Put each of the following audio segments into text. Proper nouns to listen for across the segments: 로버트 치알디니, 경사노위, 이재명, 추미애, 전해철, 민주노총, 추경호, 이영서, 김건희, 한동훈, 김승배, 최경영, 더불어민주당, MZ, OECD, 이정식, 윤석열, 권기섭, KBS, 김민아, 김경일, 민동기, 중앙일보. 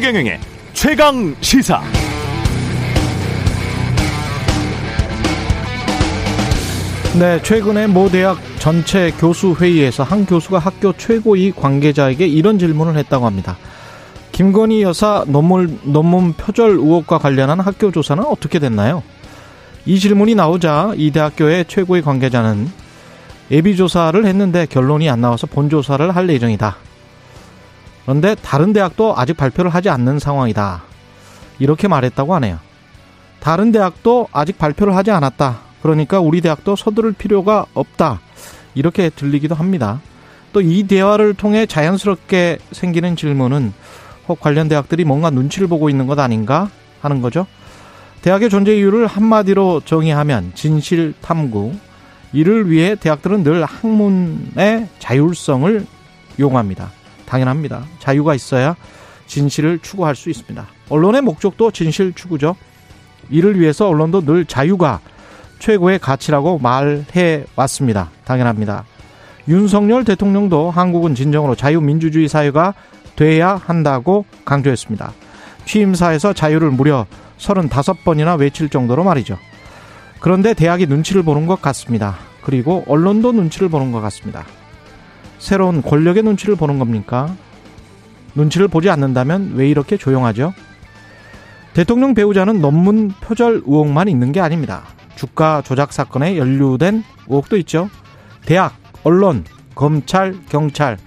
최경영의 최강시사. 네, 최근에 모 대학 전체 교수 회의에서 한 교수가 학교 최고위 관계자에게 이런 질문을 했다고 합니다. 김건희 여사 논문 표절 의혹과 관련한 학교 조사는 어떻게 됐나요? 이 질문이 나오자 이 대학교의 최고위 관계자는 예비조사를 했는데 결론이 안 나와서 본조사를 할 예정이다. 그런데 다른 대학도 아직 발표를 하지 않는 상황이다. 이렇게 말했다고 하네요. 다른 대학도 아직 발표를 하지 않았다. 그러니까 우리 대학도 서두를 필요가 없다. 이렇게 들리기도 합니다. 또 이 대화를 통해 자연스럽게 생기는 질문은 혹 관련 대학들이 뭔가 눈치를 보고 있는 것 아닌가 하는 거죠. 대학의 존재 이유를 한마디로 정의하면 진실 탐구. 이를 위해 대학들은 늘 학문의 자율성을 요구합니다. 당연합니다. 자유가 있어야 진실을 추구할 수 있습니다. 언론의 목적도 진실 추구죠. 이를 위해서 언론도 늘 자유가 최고의 가치라고 말해 왔습니다. 당연합니다. 윤석열 대통령도 한국은 진정으로 자유민주주의 사회가 돼야 한다고 강조했습니다. 취임사에서 자유를 무려 35번이나 외칠 정도로 말이죠. 그런데 대학이 눈치를 보는 것 같습니다. 그리고 언론도 눈치를 보는 것 같습니다. 새로운 권력의 눈치를 보는 겁니까? 눈치를 보지 않는다면 왜 이렇게 조용하죠? 대통령 배우자는 논문 표절 의혹만 있는 게 아닙니다. 주가 조작 사건에 연루된 의혹도 있죠. 대학, 언론, 검찰, 경찰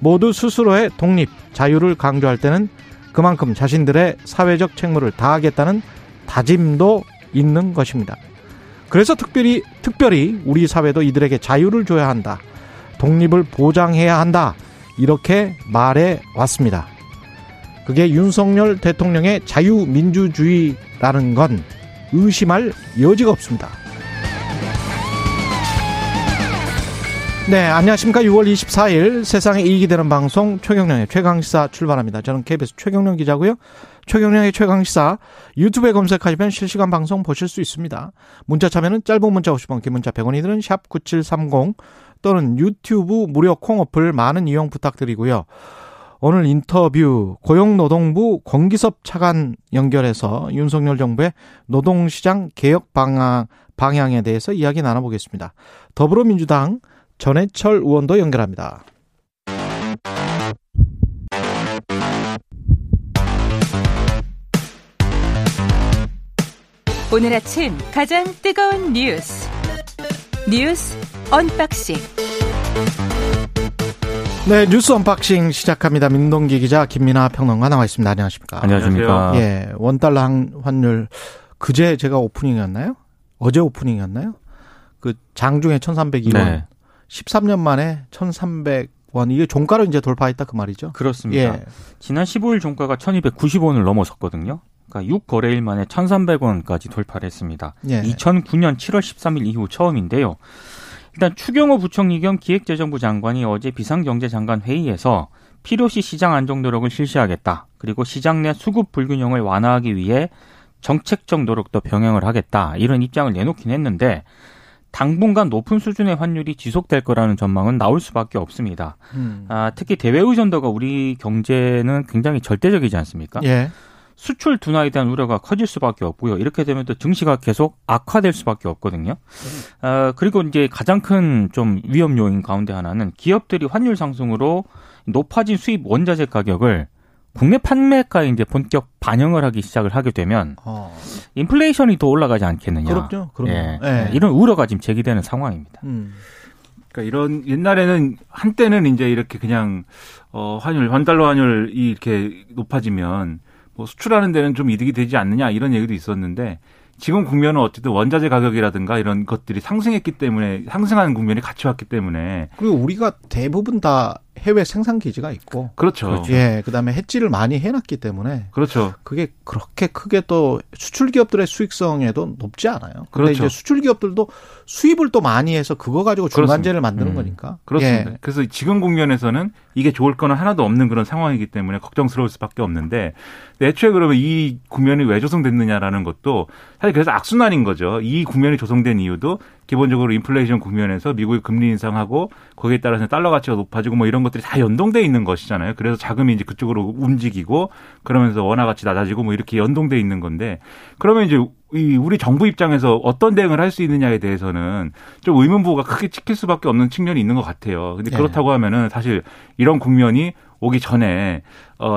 모두 스스로의 독립, 자유를 강조할 때는 그만큼 자신들의 사회적 책무를 다하겠다는 다짐도 있는 것입니다. 그래서 특별히 우리 사회도 이들에게 자유를 줘야 한다. 독립을 보장해야 한다. 이렇게 말해 왔습니다. 그게 윤석열 대통령의 자유민주주의라는 건 의심할 여지가 없습니다. 네, 안녕하십니까. 6월 24일 세상에 이익이 되는 방송 최경영의 최강시사 출발합니다. 저는 KBS 최경영 기자고요. 최경영의 최강시사 유튜브에 검색하시면 실시간 방송 보실 수 있습니다. 문자 참여는 짧은 문자 50원, 긴 문자 100원이 드는 샵 9730 또는 유튜브 무료 콩 어플 많은 이용 부탁드리고요. 오늘 인터뷰 고용노동부 권기섭 차관 연결해서 윤석열 정부의 노동시장 개혁 방향에 대해서 이야기 나눠보겠습니다. 더불어민주당 전해철 의원도 연결합니다. 오늘 아침 가장 뜨거운 뉴스 언박싱. 네, 뉴스 언박싱 시작합니다. 민동기 기자, 김민아 평론가 나와 있습니다. 안녕하십니까? 안녕하십니까? 예, 원달러 환율 그제 제가 오프닝이었나요? 어제 오프닝이었나요? 그 장중에 1,302원, 네. 13년 만에 1,300원. 이게 종가로 이제 돌파했다 그 말이죠? 그렇습니다. 예. 지난 15일 종가가 1,290원을 넘어섰거든요. 그러니까 6거래일 만에 1,300원까지 돌파를 했습니다. 예. 2009년 7월 13일 이후 처음인데요. 일단 추경호 부총리 겸 기획재정부 장관이 어제 비상경제장관 회의에서 필요시 시장 안정 노력을 실시하겠다. 그리고 시장 내 수급 불균형을 완화하기 위해 정책적 노력도 병행을 하겠다. 이런 입장을 내놓긴 했는데 당분간 높은 수준의 환율이 지속될 거라는 전망은 나올 수밖에 없습니다. 특히 대외의존도가 우리 경제는 굉장히 절대적이지 않습니까? 예. 수출 둔화에 대한 우려가 커질 수밖에 없고요. 이렇게 되면 또 증시가 계속 악화될 수밖에 없거든요. 그리고 이제 가장 큰 좀 위험 요인 가운데 하나는 기업들이 환율 상승으로 높아진 수입 원자재 가격을 국내 판매가에 이제 본격 반영을 하기 시작을 하게 되면 인플레이션이 더 올라가지 않겠느냐. 그렇죠. 그럼요. 예. 예. 이런 우려가 지금 제기되는 상황입니다. 그러니까 이런 옛날에는 한때는 이제 이렇게 그냥 환율, 원달러 환율이 이렇게 높아지면 뭐 수출하는 데는 좀 이득이 되지 않느냐 이런 얘기도 있었는데 지금 국면은 어쨌든 원자재 가격이라든가 이런 것들이 상승했기 때문에 상승하는 국면이 같이 왔기 때문에 그리고 우리가 대부분 다 해외 생산 기지가 있고 그렇죠. 예, 그다음에 해지를 많이 해놨기 때문에 그렇죠. 그게 그렇게 크게 또 수출 기업들의 수익성에도 높지 않아요. 그런데 그렇죠. 이제 수출 기업들도 수입을 또 많이 해서 그거 가지고 중간재를 만드는 거니까 그렇습니다. 예. 그래서 지금 국면에서는 이게 좋을 거는 하나도 없는 그런 상황이기 때문에 걱정스러울 수밖에 없는데 애초에 그러면 이 국면이 왜 조성됐느냐라는 것도 사실 그래서 악순환인 거죠. 이 국면이 조성된 이유도 기본적으로 인플레이션 국면에서 미국의 금리 인상하고 거기에 따라서 달러 가치가 높아지고 뭐 이런 것 것들이 다 연동돼 있는 것이잖아요. 그래서 자금이 이제 그쪽으로 움직이고 그러면서 원화 가치 낮아지고 뭐 이렇게 연동돼 있는 건데, 그러면 이제 우리 정부 입장에서 어떤 대응을 할 수 있느냐에 대해서는 좀 의문부호가 크게 찍힐 수밖에 없는 측면이 있는 것 같아요. 근데 그렇다고 하면은 사실 이런 국면이 오기 전에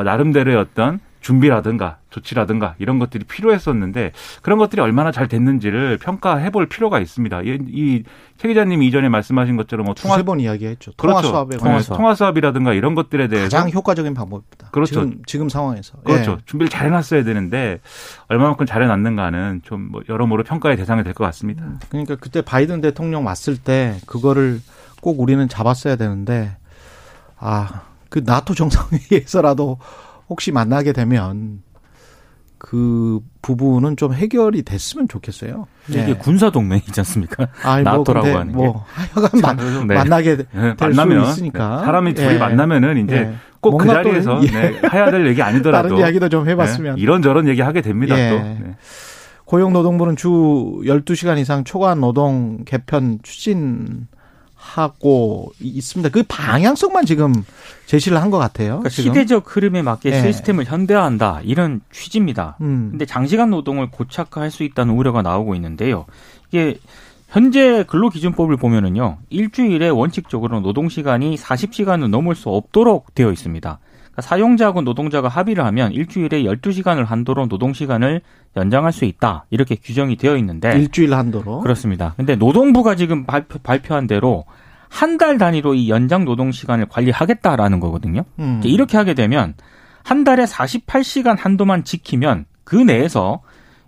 나름대로의 어떤 준비라든가 조치라든가 이런 것들이 필요했었는데 그런 것들이 얼마나 잘 됐는지를 평가해볼 필요가 있습니다. 이 최 기자님이 이전에 말씀하신 것처럼 뭐 두세 번 이야기했죠. 통화 수합에 관해서. 통화 수합이라든가 이런 것들에 대해서 가장 효과적인 방법입니다. 그렇죠. 지금 상황에서. 그렇죠. 예. 준비를 잘해놨어야 되는데 얼마만큼 잘해놨는가는 좀 뭐 여러모로 평가의 대상이 될 것 같습니다. 그러니까 그때 바이든 대통령 왔을 때 그거를 꼭 우리는 잡았어야 되는데 그 나토 정상회의에서라도 혹시 만나게 되면 그 부분은 좀 해결이 됐으면 좋겠어요. 네. 이게 군사 동맹이지 않습니까? 나토라고 하는 게. 하여간 만나게 될 수 있으니까. 사람이 둘이 만나면은 이제 꼭 그 자리에서 해야 될 얘기 아니더라도 다른 이야기도 좀 해봤으면. 이런저런 얘기 하게 됩니다. 또. 고용노동부는 주 12시간 이상 초과 노동 개편 추진하고 있습니다. 그 방향성만 지금 제시를 한 것 같아요. 그러니까 시대적 흐름에 맞게 시스템을 현대화한다, 이런 취지입니다. 그런데 장시간 노동을 고착화할 수 있다는 우려가 나오고 있는데요. 이게 현재 근로기준법을 보면은요, 일주일에 원칙적으로 노동시간이 40시간은 넘을 수 없도록 되어 있습니다. 그러니까 사용자하고 노동자가 합의를 하면 일주일에 12시간을 한도로 노동시간을 연장할 수 있다, 이렇게 규정이 되어 있는데. 일주일 한도로. 그렇습니다. 그런데 노동부가 지금 발표한 대로 한 달 단위로 이 연장 노동 시간을 관리하겠다라는 거거든요. 이렇게 하게 되면 한 달에 48시간 한도만 지키면 그 내에서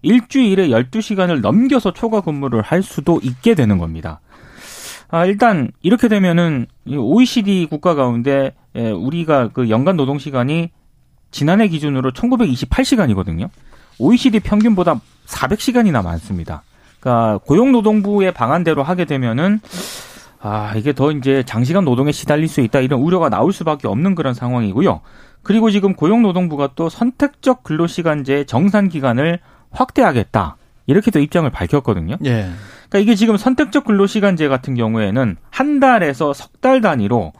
일주일에 12시간을 넘겨서 초과 근무를 할 수도 있게 되는 겁니다. 일단 이렇게 되면은 OECD 국가 가운데 우리가 그 연간 노동 시간이 지난해 기준으로 1928시간이거든요. OECD 평균보다 400시간이나 많습니다. 그러니까 고용노동부의 방안대로 하게 되면은 이게 더 이제 장시간 노동에 시달릴 수 있다, 이런 우려가 나올 수밖에 없는 그런 상황이고요. 그리고 지금 고용노동부가 또 선택적 근로시간제 정산 기간을 확대하겠다, 이렇게 또 입장을 밝혔거든요. 예. 그러니까 이게 지금 선택적 근로시간제 같은 경우에는 한 달에서 석 달 단위로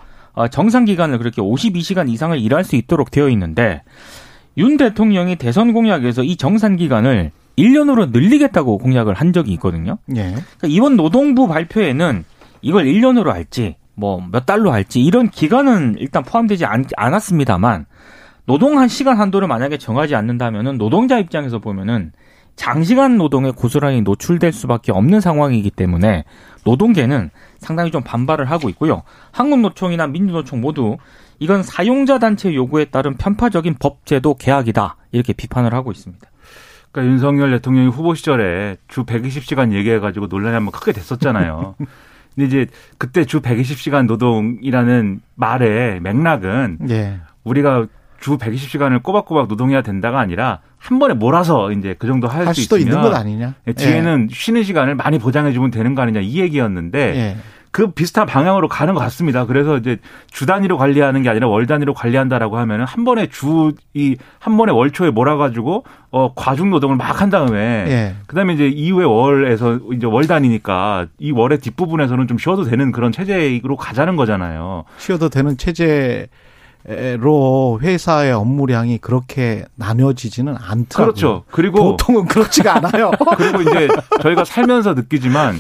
정산 기간을 그렇게 52시간 이상을 일할 수 있도록 되어 있는데, 윤 대통령이 대선 공약에서 이 정산 기간을 1년으로 늘리겠다고 공약을 한 적이 있거든요. 예. 그러니까 이번 노동부 발표에는 이걸 1년으로 할지 뭐 몇 달로 할지 이런 기간은 일단 포함되지 않았습니다만, 노동 한 시간 한도를 만약에 정하지 않는다면은 노동자 입장에서 보면은 장시간 노동에 고스란히 노출될 수밖에 없는 상황이기 때문에 노동계는 상당히 좀 반발을 하고 있고요. 한국노총이나 민주노총 모두 이건 사용자 단체 요구에 따른 편파적인 법제도 개혁이다, 이렇게 비판을 하고 있습니다. 그러니까 윤석열 대통령이 후보 시절에 주 120시간 얘기해가지고 논란이 한번 크게 됐었잖아요. 근데 이제 그때 주 120시간 노동이라는 말의 맥락은 우리가 주 120시간을 꼬박꼬박 노동해야 된다가 아니라 한 번에 몰아서 이제 그 정도 할 수 있으면 있는 것 아니냐? 뒤에는 쉬는 시간을 많이 보장해 주면 되는 거 아니냐, 이 얘기였는데 그 비슷한 방향으로 가는 것 같습니다. 그래서 이제 주 단위로 관리하는 게 아니라 월 단위로 관리한다라고 하면은 한 번에 한 번에 월초에 몰아가지고 과중 노동을 막 한 다음에 그다음에 이제 이후에 월에서 이제 월 단위니까 이 월의 뒷부분에서는 좀 쉬어도 되는 그런 체제로 가자는 거잖아요. 쉬어도 되는 체제로 회사의 업무량이 그렇게 나뉘어지지는 않더라고요. 그렇죠. 그리고 보통은 그렇지가 않아요. 그리고 이제 저희가 살면서 느끼지만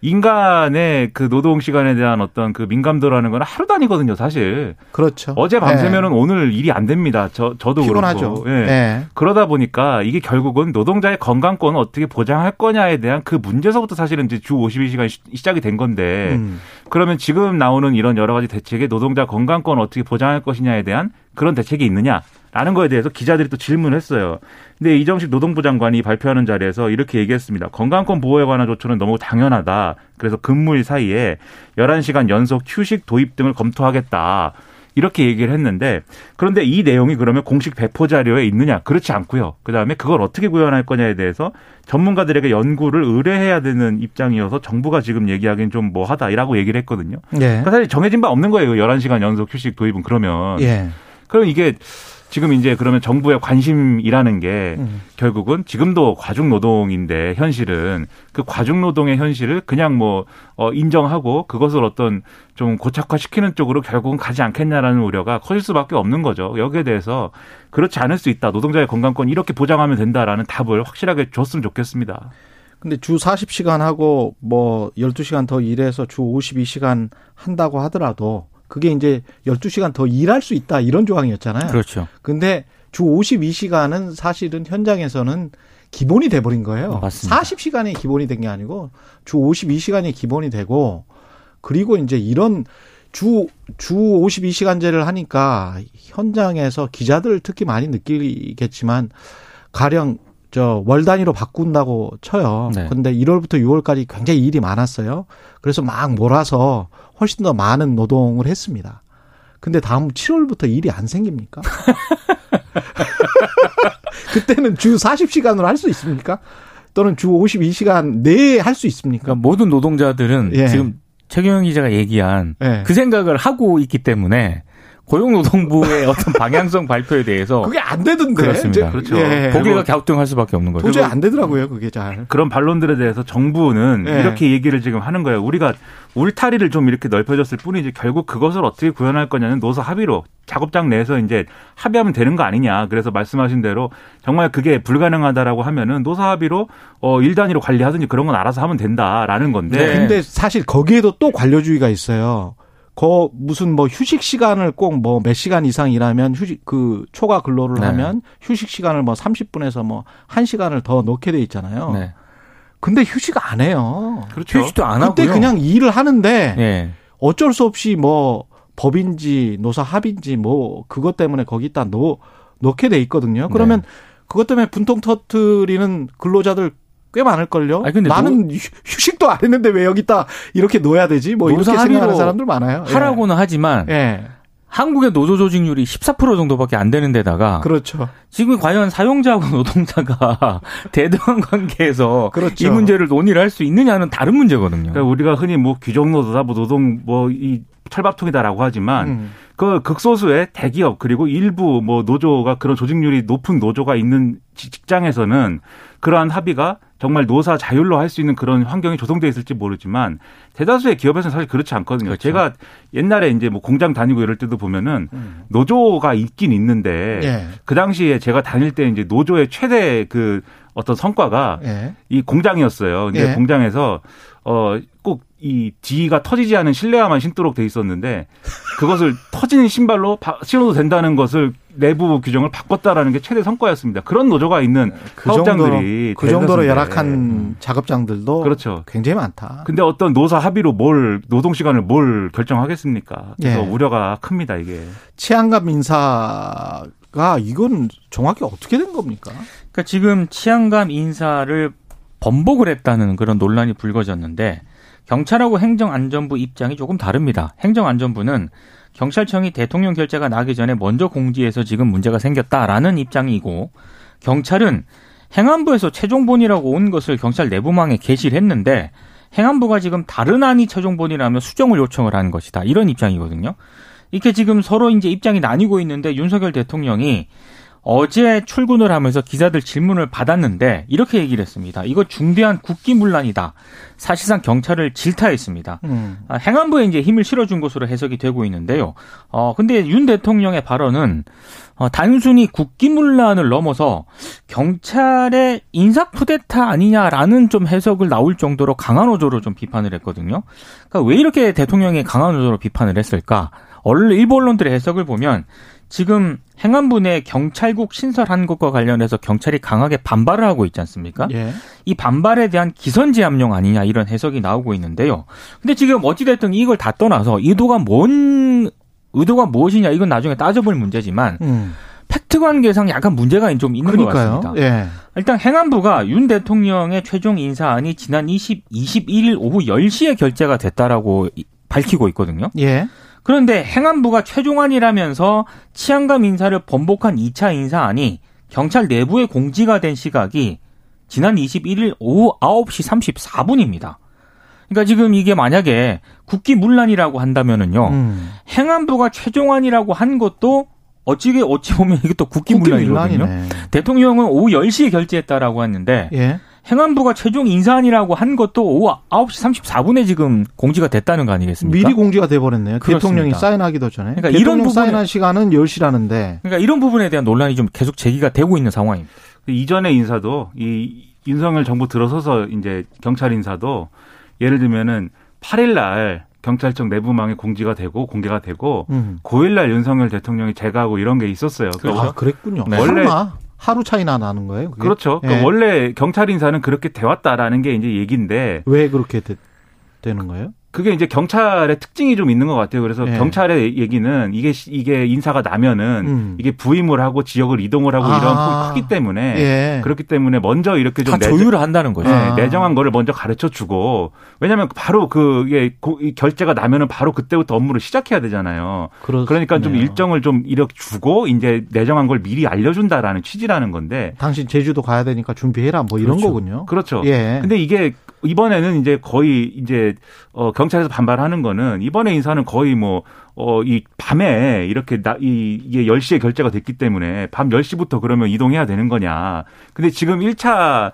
인간의 그 노동 시간에 대한 어떤 그 민감도라는 건 하루 단위거든요, 사실. 그렇죠. 어제 밤새면은 오늘 일이 안 됩니다. 저도 피곤하죠. 그렇고. 그러다 보니까 이게 결국은 노동자의 건강권을 어떻게 보장할 거냐에 대한 그 문제서부터 사실은 이제 주 52시간이 시작이 된 건데 그러면 지금 나오는 이런 여러 가지 대책에 노동자 건강권을 어떻게 보장할 것이냐 에 대한 그런 대책이 있느냐라는 거에 대해서 기자들이 또 질문을 했어요. 그런데 이정식 노동부 장관이 발표하는 자리에서 이렇게 얘기했습니다. 건강권 보호에 관한 조처는 너무 당연하다. 그래서 근무일 사이에 11시간 연속 휴식 도입 등을 검토하겠다, 이렇게 얘기를 했는데, 그런데 이 내용이 그러면 공식 배포 자료에 있느냐? 그렇지 않고요. 그다음에 그걸 어떻게 구현할 거냐에 대해서 전문가들에게 연구를 의뢰해야 되는 입장이어서 정부가 지금 얘기하기는 좀 뭐하다라고 얘기를 했거든요. 그러니까 사실 정해진 바 없는 거예요. 11시간 연속 휴식 도입은 그러면. 그럼 이게 지금 이제 그러면 정부의 관심이라는 게 결국은 지금도 과중노동인데 현실은 그 과중노동의 현실을 그냥 뭐 인정하고 그것을 어떤 좀 고착화시키는 쪽으로 결국은 가지 않겠냐라는 우려가 커질 수밖에 없는 거죠. 여기에 대해서 그렇지 않을 수 있다. 노동자의 건강권 이렇게 보장하면 된다라는 답을 확실하게 줬으면 좋겠습니다. 근데 주 40시간 하고 뭐 12시간 더 일해서 주 52시간 한다고 하더라도 그게 이제 12시간 더 일할 수 있다 이런 조항이었잖아요. 그렇죠. 근데 주 52시간은 사실은 현장에서는 기본이 돼버린 거예요. 맞습니다. 40시간이 기본이 된 게 아니고 주 52시간이 기본이 되고 그리고 이제 이런 주 52시간제를 하니까 현장에서 기자들 특히 많이 느끼겠지만 가령 월 단위로 바꾼다고 쳐요. 네. 근데 1월부터 6월까지 굉장히 일이 많았어요. 그래서 막 몰아서 훨씬 더 많은 노동을 했습니다. 근데 다음 7월부터 일이 안 생깁니까? 그때는 주 40시간으로 할 수 있습니까? 또는 주 52시간 내에 할 수 있습니까? 그러니까 모든 노동자들은 예. 지금 최경영 기자가 얘기한 예. 그 생각을 하고 있기 때문에 고용노동부의 어떤 방향성 발표에 대해서 그게 안 되던데. 그렇습니다. 그렇죠. 예. 고개가 갸우뚱할 수밖에 없는 거죠. 도저히 안 되더라고요, 그게 잘. 그런 반론들에 대해서 정부는 예. 이렇게 얘기를 지금 하는 거예요. 우리가 울타리를 좀 이렇게 넓혀줬을 뿐이지 결국 그것을 어떻게 구현할 거냐는 노사 합의로 작업장 내에서 이제 합의하면 되는 거 아니냐. 그래서 말씀하신 대로 정말 그게 불가능하다라고 하면은 노사 합의로 일 단위로 관리하든지 그런 건 알아서 하면 된다라는 건데. 네. 근데 사실 거기에도 또 관료주의가 있어요. 거 무슨 뭐 휴식 시간을 꼭 뭐 몇 시간 이상 일하면 휴식 그 초과 근로를 네. 하면 휴식 시간을 뭐 30분에서 뭐 1시간을 더 넣게 돼 있잖아요. 네. 근데 휴식 안 해요. 그렇죠. 휴식도 안 하고요. 그때 그냥 일을 하는데 네. 어쩔 수 없이 뭐 법인지 노사 합의인지 뭐 그것 때문에 거기다 넣게 돼 있거든요. 그러면 네. 그것 때문에 분통 터뜨리는 근로자들 꽤 많을걸요. 아니, 근데 나는 휴식도 안 했는데 왜 여기다 이렇게 놓아야 되지? 뭐 이렇게 생각하는 사람들 많아요. 하라고는 예. 하지만 예. 한국의 노조 조직률이 14% 정도밖에 안 되는 데다가 그렇죠. 지금 과연 사용자하고 노동자가 대등한 관계에서 그렇죠. 이 문제를 논의를 할 수 있느냐는 다른 문제거든요. 그러니까 우리가 흔히 뭐 규정노조다, 뭐 노동, 뭐 이 철밥통이다라고 하지만 그 극소수의 대기업 그리고 일부 뭐 노조가 그런 조직률이 높은 노조가 있는 직장에서는 그러한 합의가 정말 노사 자율로 할 수 있는 그런 환경이 조성되어 있을지 모르지만 대다수의 기업에서는 사실 그렇지 않거든요. 그렇죠. 제가 옛날에 이제 뭐 공장 다니고 이럴 때도 보면은 노조가 있긴 있는데 예. 그 당시에 제가 다닐 때 이제 노조의 최대 그 어떤 성과가 예. 이 공장이었어요. 근데 예. 공장에서 꼭 이 뒤가 터지지 않은 실내화만 신도록 돼 있었는데 그것을 터지는 신발로 신어도 된다는 것을 내부 규정을 바꿨다라는 게 최대 성과였습니다. 그런 노조가 있는 사업장들이 그 정도로 열악한 작업장들도 그렇죠. 굉장히 많다. 근데 어떤 노사 합의로 노동 시간을 뭘 결정하겠습니까? 그래서 예. 우려가 큽니다, 이게. 치안감 인사가 이건 정확히 어떻게 된 겁니까? 그러니까 지금 치안감 인사를 번복을 했다는 그런 논란이 불거졌는데 경찰하고 행정안전부 입장이 조금 다릅니다. 행정안전부는 경찰청이 대통령 결재가 나기 전에 먼저 공지해서 지금 문제가 생겼다라는 입장이고 경찰은 행안부에서 최종본이라고 온 것을 경찰 내부망에 게시를 했는데 행안부가 지금 다른 안이 최종본이라며 수정을 요청을 한 것이다. 이런 입장이거든요. 이렇게 지금 서로 이제 입장이 나뉘고 있는데 윤석열 대통령이 어제 출근을 하면서 기자들 질문을 받았는데 이렇게 얘기를 했습니다. 이거 중대한 국기문란이다. 사실상 경찰을 질타했습니다. 행안부에 이제 힘을 실어준 것으로 해석이 되고 있는데요. 근데 윤 대통령의 발언은 단순히 국기문란을 넘어서 경찰의 인사 쿠데타 아니냐라는 좀 해석을 나올 정도로 강화노조로 좀 비판을 했거든요. 그러니까 왜 이렇게 대통령이 강화노조로 비판을 했을까? 일부 언론들의 해석을 보면 지금 행안부 내 경찰국 신설한 것과 관련해서 경찰이 강하게 반발을 하고 있지 않습니까? 예. 이 반발에 대한 기선제압용 아니냐 이런 해석이 나오고 있는데요. 근데 지금 어찌됐든 이걸 다 떠나서 의도가 무엇이냐 이건 나중에 따져볼 문제지만 팩트 관계상 약간 문제가 좀 있는 그러니까요. 것 같습니다. 예. 일단 행안부가 윤 대통령의 최종 인사안이 지난 21일 오후 10시에 결재가 됐다라고 밝히고 있거든요. 예. 그런데 행안부가 최종안이라면서 치안감 인사를 번복한 2차 인사안이 경찰 내부에 공지가 된 시각이 지난 21일 오후 9시 34분입니다. 그러니까 지금 이게 만약에 국기문란이라고 한다면은요. 행안부가 최종안이라고 한 것도 어찌 보면 이것도 국기문란이거든요. 대통령은 오후 10시에 결재했다라고 하는데 예. 행안부가 최종 인사안이라고 한 것도 오후 9시 34분에 지금 공지가 됐다는 거 아니겠습니까? 미리 공지가 돼버렸네요. 그렇습니다. 대통령이 사인하기도 전에. 그러니까 대통령 이런 부분에, 사인한 시간은 10시라는데. 그러니까 이런 부분에 대한 논란이 좀 계속 제기가 되고 있는 상황입니다. 그 이전의 인사도 이 윤석열 정부 들어서서 이제 경찰 인사도 예를 들면은 8일 날 경찰청 내부망에 공지가 되고 공개가 되고 9일 날 윤석열 대통령이 제가하고 이런 게 있었어요. 그렇죠? 아, 그랬군요. 네. 원래 하루 차이나 나는 거예요? 그게? 그렇죠. 예. 그러니까 원래 경찰 인사는 그렇게 되었다라는 게 이제 얘기인데 왜 그렇게 되는 거예요? 그게 이제 경찰의 특징이 좀 있는 것 같아요. 그래서 예. 경찰의 얘기는 이게 인사가 나면은 이게 부임을 하고 지역을 이동을 하고 이런 폭이 크기 때문에 예. 그렇기 때문에 먼저 이렇게 좀 조율을 한다는 거죠. 네, 내정한 거를 먼저 가르쳐 주고 왜냐하면 바로 그게 결재가 나면은 바로 그때부터 업무를 시작해야 되잖아요. 그렇군요. 그러니까 좀 일정을 좀 이렇게 주고 이제 내정한 걸 미리 알려준다라는 취지라는 건데 당신 제주도 가야 되니까 준비해라 뭐 이런 그렇죠. 거군요. 그렇죠. 예. 근데 이게 이번에는 이제 거의 이제 경찰에서 반발하는 거는 이번에 인사는 거의 뭐 이 밤에 이렇게 이게 10시에 결재가 됐기 때문에 밤 10시부터 그러면 이동해야 되는 거냐. 근데 지금 1차로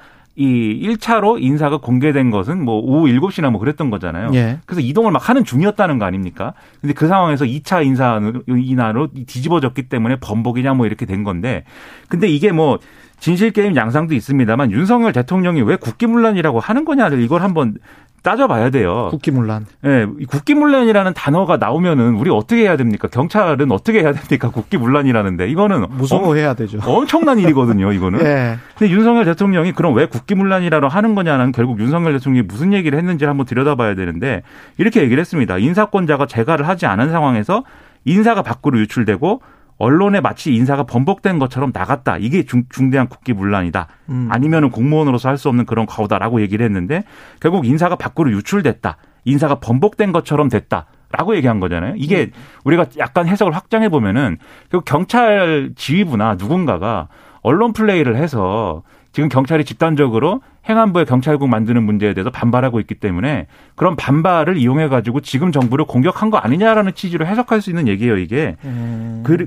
인사가 공개된 것은 뭐 오후 7시나 뭐 그랬던 거잖아요. 예. 그래서 이동을 막 하는 중이었다는 거 아닙니까? 근데 그 상황에서 2차 인사로 뒤집어졌기 때문에 번복이냐 뭐 이렇게 된 건데. 근데 이게 뭐 진실 게임 양상도 있습니다만 윤석열 대통령이 왜 국기문란이라고 하는 거냐를 이걸 한번 따져봐야 돼요. 국기문란. 예, 네, 국기문란이라는 단어가 나오면은 우리 어떻게 해야 됩니까? 경찰은 어떻게 해야 됩니까? 국기문란이라는데 이거는 무서워해야 되죠. 엄청난 일이거든요, 이거는. 예. 근데 윤석열 대통령이 그럼 왜 국기문란이라고 하는 거냐는 결국 윤석열 대통령이 무슨 얘기를 했는지 한번 들여다봐야 되는데 이렇게 얘기를 했습니다. 인사권자가 재가를 하지 않은 상황에서 인사가 밖으로 유출되고. 언론에 마치 인사가 번복된 것처럼 나갔다. 이게 중대한 국기문란이다. 아니면은 공무원으로서 할 수 없는 그런 과오다라고 얘기를 했는데 결국 인사가 밖으로 유출됐다. 인사가 번복된 것처럼 됐다라고 얘기한 거잖아요. 이게 우리가 약간 해석을 확장해 보면은 결국 경찰 지휘부나 누군가가 언론 플레이를 해서 지금 경찰이 집단적으로 행안부의 경찰국 만드는 문제에 대해서 반발하고 있기 때문에 그런 반발을 이용해가지고 지금 정부를 공격한 거 아니냐라는 취지로 해석할 수 있는 얘기예요, 이게.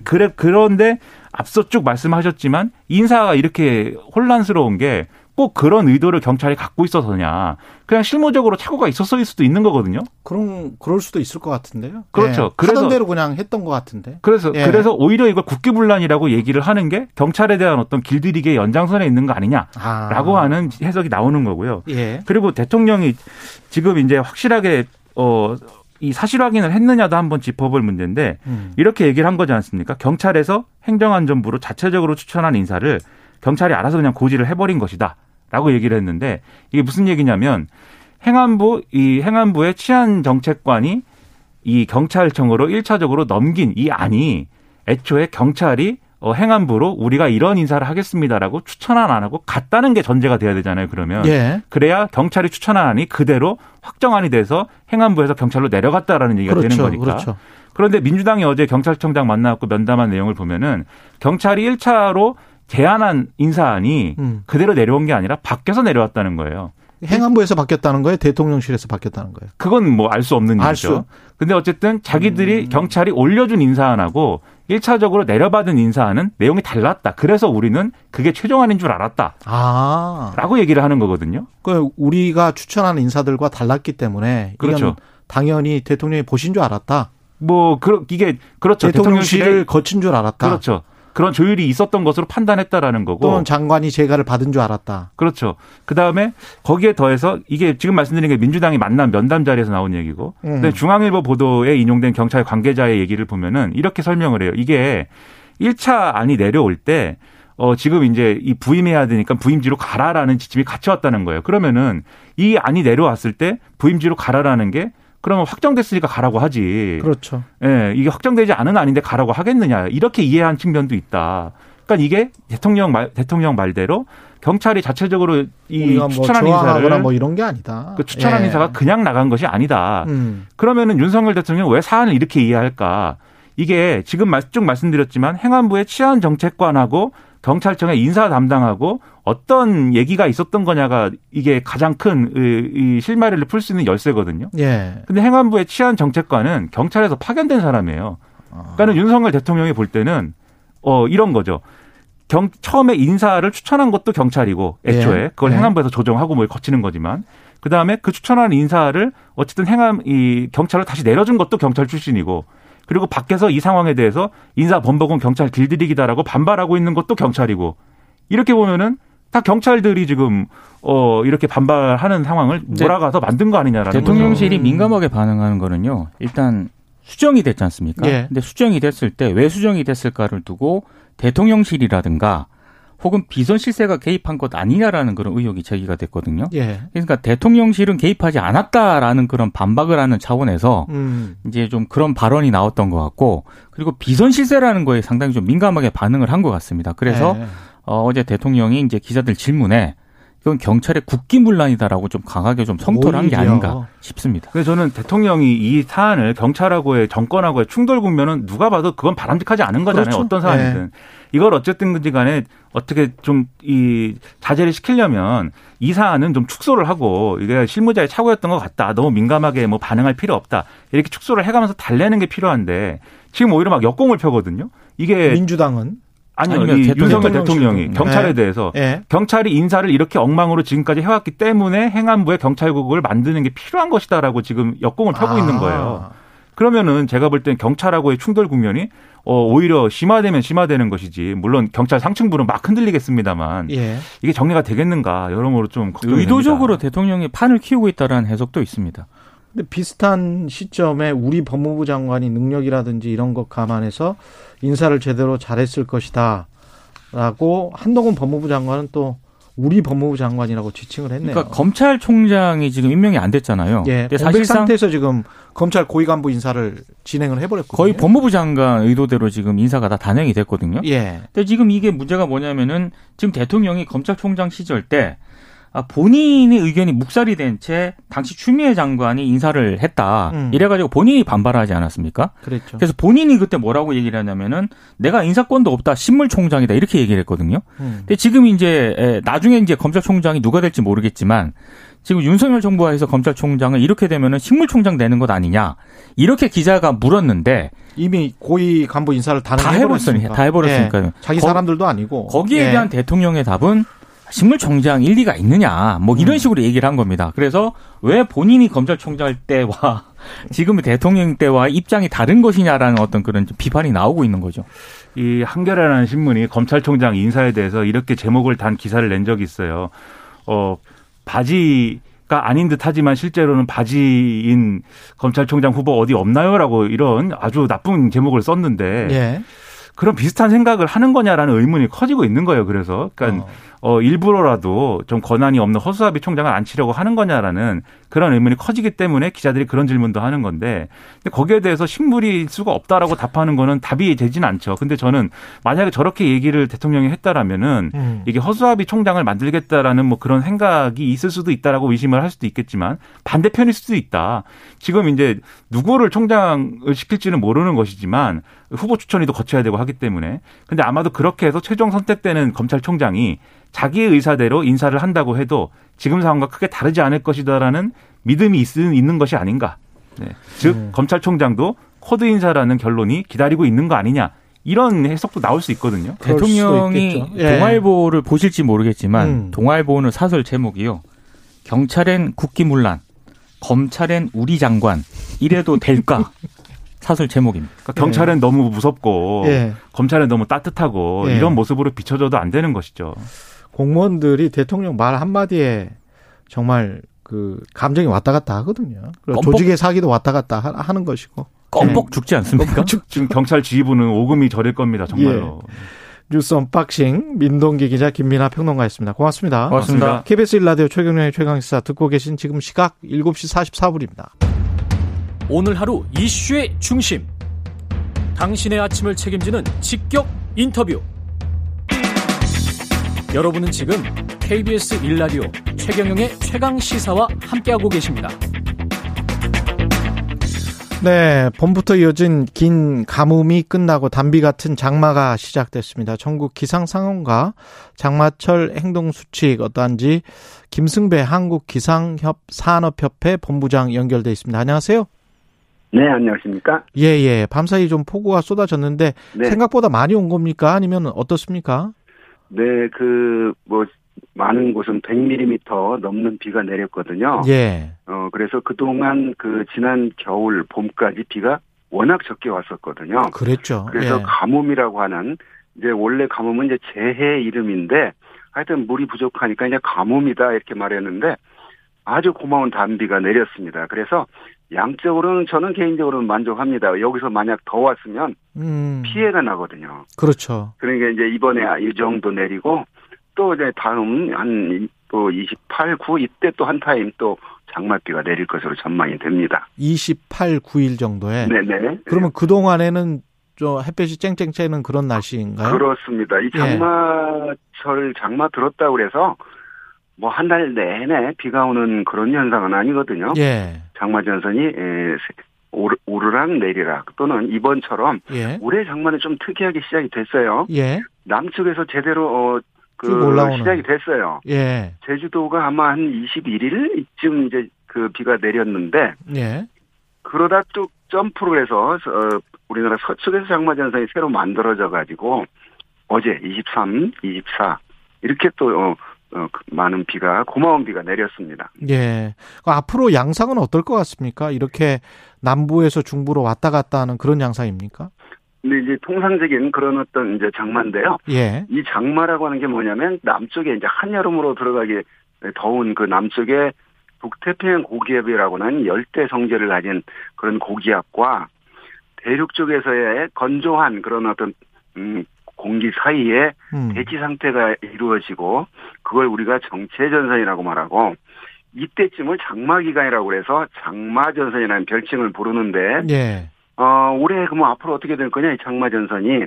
그런데 앞서 쭉 말씀하셨지만 인사가 이렇게 혼란스러운 게 꼭 그런 의도를 경찰이 갖고 있어서냐. 그냥 실무적으로 착오가 있었을 수도 있는 거거든요. 그럴 수도 있을 것 같은데요. 그렇죠. 예, 그래서 하던 대로 그냥 했던 것 같은데. 그래서 오히려 이걸 국기문란이라고 얘기를 하는 게 경찰에 대한 어떤 길들이기의 연장선에 있는 거 아니냐라고 하는 해석이 나오는 거고요. 예. 그리고 대통령이 지금 이제 확실하게 이 사실 확인을 했느냐도 한번 짚어볼 문제인데 이렇게 얘기를 한 거지 않습니까? 경찰에서 행정안전부로 자체적으로 추천한 인사를 경찰이 알아서 그냥 고지를 해버린 것이다. 라고 얘기를 했는데 이게 무슨 얘기냐면 행안부의 치안정책관이 이 경찰청으로 1차적으로 넘긴 이 안이 애초에 경찰이 행안부로 우리가 이런 인사를 하겠습니다라고 추천안 안 하고 갔다는 게 전제가 돼야 되잖아요. 그러면 예. 그래야 경찰이 추천안이 그대로 확정안이 돼서 행안부에서 경찰로 내려갔다라는 얘기가 그렇죠, 되는 거니까. 그렇죠. 그런데 민주당이 어제 경찰청장 만나고 면담한 내용을 보면은 경찰이 1차로 제안한 인사안이 그대로 내려온 게 아니라 바뀌어서 내려왔다는 거예요. 행안부에서 바뀌었다는 거예요? 대통령실에서 바뀌었다는 거예요? 그건 뭐 알 수 없는 일이죠. 근데 어쨌든 자기들이 경찰이 올려준 인사안하고 1차적으로 내려받은 인사안은 내용이 달랐다. 그래서 우리는 그게 최종안인 줄 알았다. 라고 얘기를 하는 거거든요. 그러니까 우리가 추천하는 인사들과 달랐기 때문에 그렇죠. 당연히 대통령이 보신 줄 알았다. 이게 그렇죠. 대통령실을 거친 줄 알았다. 그렇죠. 그런 조율이 있었던 것으로 판단했다라는 거고. 또는 장관이 재가를 받은 줄 알았다. 그렇죠. 그다음에 거기에 더해서 이게 지금 말씀드린 게 민주당이 만난 면담 자리에서 나온 얘기고. 근데 중앙일보 보도에 인용된 경찰 관계자의 얘기를 보면은 이렇게 설명을 해요. 이게 1차 안이 내려올 때 지금 이제 이 부임해야 되니까 부임지로 가라라는 지침이 같이 왔다는 거예요. 그러면은 이 안이 내려왔을 때 부임지로 가라라는 게 그러면 확정됐으니까 가라고 하지. 그렇죠. 예, 이게 확정되지 않은 아닌데 가라고 하겠느냐. 이렇게 이해한 측면도 있다. 그러니까 이게 대통령 말대로 경찰이 자체적으로 이 추천한 인사를 뭐 이런 게 아니다. 그 추천한 예. 인사가 그냥 나간 것이 아니다. 그러면은 윤석열 대통령 왜 사안을 이렇게 이해할까? 이게 지금 쭉 말씀드렸지만 행안부의 치안 정책관하고 경찰청의 인사 담당하고 어떤 얘기가 있었던 거냐가 이게 가장 큰 실마리를 풀 수 있는 열쇠거든요. 예. 근데 행안부의 치안정책관은 경찰에서 파견된 사람이에요. 그러니까 윤석열 대통령이 볼 때는 이런 거죠. 처음에 인사를 추천한 것도 경찰이고 애초에 그걸 행안부에서 조정하고 뭘 거치는 거지만 그다음에 그 추천한 인사를 어쨌든 경찰로 다시 내려준 것도 경찰 출신이고 그리고 밖에서 이 상황에 대해서 인사 번복은 경찰 길들이기다라고 반발하고 있는 것도 경찰이고 이렇게 보면은 다 경찰들이 지금 이렇게 반발하는 상황을 몰아가서 만든 거 아니냐라는 대통령실이 거죠. 민감하게 반응하는 거는요. 일단 수정이 됐지 않습니까? 근데 수정이 됐을 때 왜 수정이 됐을까를 두고 대통령실이라든가 혹은 비선실세가 개입한 것 아니냐라는 그런 의혹이 제기가 됐거든요. 그러니까 대통령실은 개입하지 않았다라는 그런 반박을 하는 차원에서 이제 좀 그런 발언이 나왔던 것 같고 그리고 비선실세라는 거에 상당히 좀 민감하게 반응을 한 것 같습니다. 그래서 어제 대통령이 이제 기자들 질문에 이건 경찰의 국기문란이다라고 좀 강하게 좀 성토를 한 게 아닌가 싶습니다. 그래서 저는 대통령이 이 사안을 경찰하고의 정권하고의 충돌 국면은 누가 봐도 그건 바람직하지 않은 거잖아요. 그렇죠. 어떤 사안이든. 이걸 어쨌든 간에 어떻게 좀 이 자제를 시키려면 이 사안은 좀 축소를 하고 이게 실무자의 착오였던 것 같다. 너무 민감하게 뭐 반응할 필요 없다. 이렇게 축소를 해가면서 달래는 게 필요한데 지금 오히려 막 역공을 펴거든요. 이게 민주당은? 아니면 윤석열 대통령이 경찰에 대해서 경찰이 인사를 이렇게 엉망으로 지금까지 해왔기 때문에 행안부의 경찰국을 만드는 게 필요한 것이다라고 지금 역공을 펴고 있는 거예요. 그러면은 제가 볼 땐 경찰하고의 충돌 국면이 오히려 심화되면 심화되는 것이지 물론 경찰 상층부는 막 흔들리겠습니다만 이게 정리가 되겠는가 여러모로 좀 걱정이 됩니다. 의도적으로 대통령이 판을 키우고 있다는 해석도 있습니다. 근데 비슷한 시점에 우리 법무부 장관이 능력이라든지 이런 것 감안해서 인사를 제대로 잘했을 것이다 라고 한동훈 법무부 장관은 또 우리 법무부 장관이라고 지칭을 했네요. 그러니까 검찰총장이 지금 임명이 안 됐잖아요. 근데 사실 상태에서 지금 검찰 고위간부 인사를 진행을 해버렸거든요. 거의 법무부 장관 의도대로 지금 인사가 다 단행이 됐거든요. 근데 지금 이게 문제가 뭐냐면은 지금 대통령이 검찰총장 시절 때 본인의 의견이 묵살이 된 채 당시 추미애 장관이 인사를 했다. 이래가지고 본인이 반발하지 않았습니까? 그랬죠. 그래서 본인이 그때 뭐라고 얘기를 하냐면은 내가 인사권도 없다. 신물총장이다. 이렇게 얘기를 했거든요. 근데 지금 이제 나중에 이제 검찰총장이 누가 될지 모르겠지만 지금 윤석열 정부하에서 검찰총장을 이렇게 되면은 식물총장 되는 것 아니냐. 이렇게 기자가 물었는데 이미 고위 간부 인사를 다 해버렸으니까. 자기 사람들도 아니고. 거기에 대한 대통령의 답은 식물총장 일리가 있느냐 뭐 이런 식으로 얘기를 한 겁니다. 그래서 왜 본인이 검찰총장 때와 지금의 대통령 때와 입장이 다른 것이냐라는 어떤 그런 비판이 나오고 있는 거죠. 이 한겨레라는 신문이 검찰총장 인사에 대해서 이렇게 제목을 단 기사를 낸 적이 있어요. 바지가 아닌 듯하지만 실제로는 바지인 검찰총장 후보 어디 없나요라고 이런 아주 나쁜 제목을 썼는데 그런 비슷한 생각을 하는 거냐라는 의문이 커지고 있는 거예요. 그래서 그러니까 일부러라도 좀 권한이 없는 허수아비 총장을 앉히려고 하는 거냐라는 그런 의문이 커지기 때문에 기자들이 그런 질문도 하는 건데 근데 거기에 대해서 식물일 수가 없다라고 답하는 거는 답이 되진 않죠. 근데 저는 만약에 저렇게 얘기를 대통령이 했다라면은 이게 허수아비 총장을 만들겠다라는 뭐 그런 생각이 있을 수도 있다라고 의심을 할 수도 있겠지만 반대편일 수도 있다. 지금 이제 누구를 총장을 시킬지는 모르는 것이지만 후보 추천위도 거쳐야 되고 하기 때문에 근데 아마도 그렇게 해서 최종 선택되는 검찰총장이 자기의 의사대로 인사를 한다고 해도 지금 상황과 크게 다르지 않을 것이다라는 믿음이 있는 것이 아닌가. 즉 검찰총장도 코드 인사라는 결론이 기다리고 있는 거 아니냐. 이런 해석도 나올 수 있거든요. 대통령이 동아일보를 보실지 모르겠지만 동아일보는 사설 제목이요. 경찰엔 국기문란, 검찰엔 우리 장관 이래도 될까. 사설 제목입니다. 그러니까 경찰은 너무 무섭고 검찰은 너무 따뜻하고 이런 모습으로 비춰져도 안 되는 것이죠. 공무원들이 대통령 말 한마디에 정말 그 감정이 왔다 갔다 하거든요. 조직의 사기도 왔다 갔다 하는 것이고. 껌뻑 죽지 않습니까? 지금 경찰 지휘부는 오금이 저릴 겁니다. 정말로. 뉴스 언박싱 민동기 기자 김민아 평론가였습니다. 고맙습니다. 고맙습니다. KBS 1라디오 최경영의 최강시사 듣고 계신 지금 시각 7시 44분입니다. 오늘 하루 이슈의 중심. 당신의 아침을 책임지는 직격 인터뷰. 여러분은 지금 KBS 1라디오 최경영의 최강시사와 함께하고 계십니다. 네, 봄부터 이어진 긴 가뭄이 끝나고 단비 같은 장마가 시작됐습니다. 전국 기상상황과 장마철 행동수칙 어떠한지 김승배 한국기상산업협회 본부장 연결돼 있습니다. 안녕하세요. 네, 안녕하십니까? 예, 예. 밤사이 좀 폭우가 쏟아졌는데 네. 생각보다 많이 온 겁니까? 아니면 어떻습니까? 네, 많은 곳은 100mm 넘는 비가 내렸거든요. 예. 그래서 그동안 지난 겨울, 봄까지 비가 워낙 적게 왔었거든요. 그랬죠. 그래서 예. 가뭄이라고 하는, 원래 가뭄은 재해 이름인데, 하여튼 물이 부족하니까 가뭄이다, 이렇게 말했는데, 아주 고마운 단비가 내렸습니다. 그래서 양적으로는 저는 개인적으로는 만족합니다. 여기서 만약 더 왔으면 피해가 나거든요. 그렇죠. 그러니까 이번에 이 정도 내리고 또 다음 한 또 28, 9 이때 또 한 타임 또 장맛비가 내릴 것으로 전망이 됩니다. 28, 9일 정도에. 네네. 그러면 그 동안에는 저 햇볕이 쨍쨍 쬐는 그런 날씨인가요? 그렇습니다. 이 장마철 예. 장마 들었다고 그래서. 한 달 내내 비가 오는 그런 현상은 아니거든요. 예. 장마 전선이 오르락 내리락 또는 이번처럼 예. 올해 장마는 좀 특이하게 시작이 됐어요. 예. 남쪽에서 제대로 시작이 됐어요. 예. 제주도가 아마 한 21일쯤 비가 내렸는데 예. 그러다 쭉 점프를 해서 우리나라 서쪽에서 장마 전선이 새로 만들어져 가지고 어제 23, 24 이렇게 또 많은 비가 고마운 비가 내렸습니다. 예. 앞으로 양상은 어떨 것 같습니까? 이렇게 남부에서 중부로 왔다 갔다 하는 그런 양상입니까? 근데 통상적인 그런 어떤 장마인데요. 예. 이 장마라고 하는 게 뭐냐면 남쪽에 한여름으로 들어가기 더운 그 남쪽에 북태평양 고기압이라고 하는 열대 성질을 가진 그런 고기압과 대륙 쪽에서의 건조한 그런 어떤 공기 사이에 대기 상태가 이루어지고 그걸 우리가 정체전선이라고 말하고 이때쯤을 장마기간이라고 해서 장마전선이라는 별칭을 부르는데 예. 올해 그럼 앞으로 어떻게 될 거냐 이 장마전선이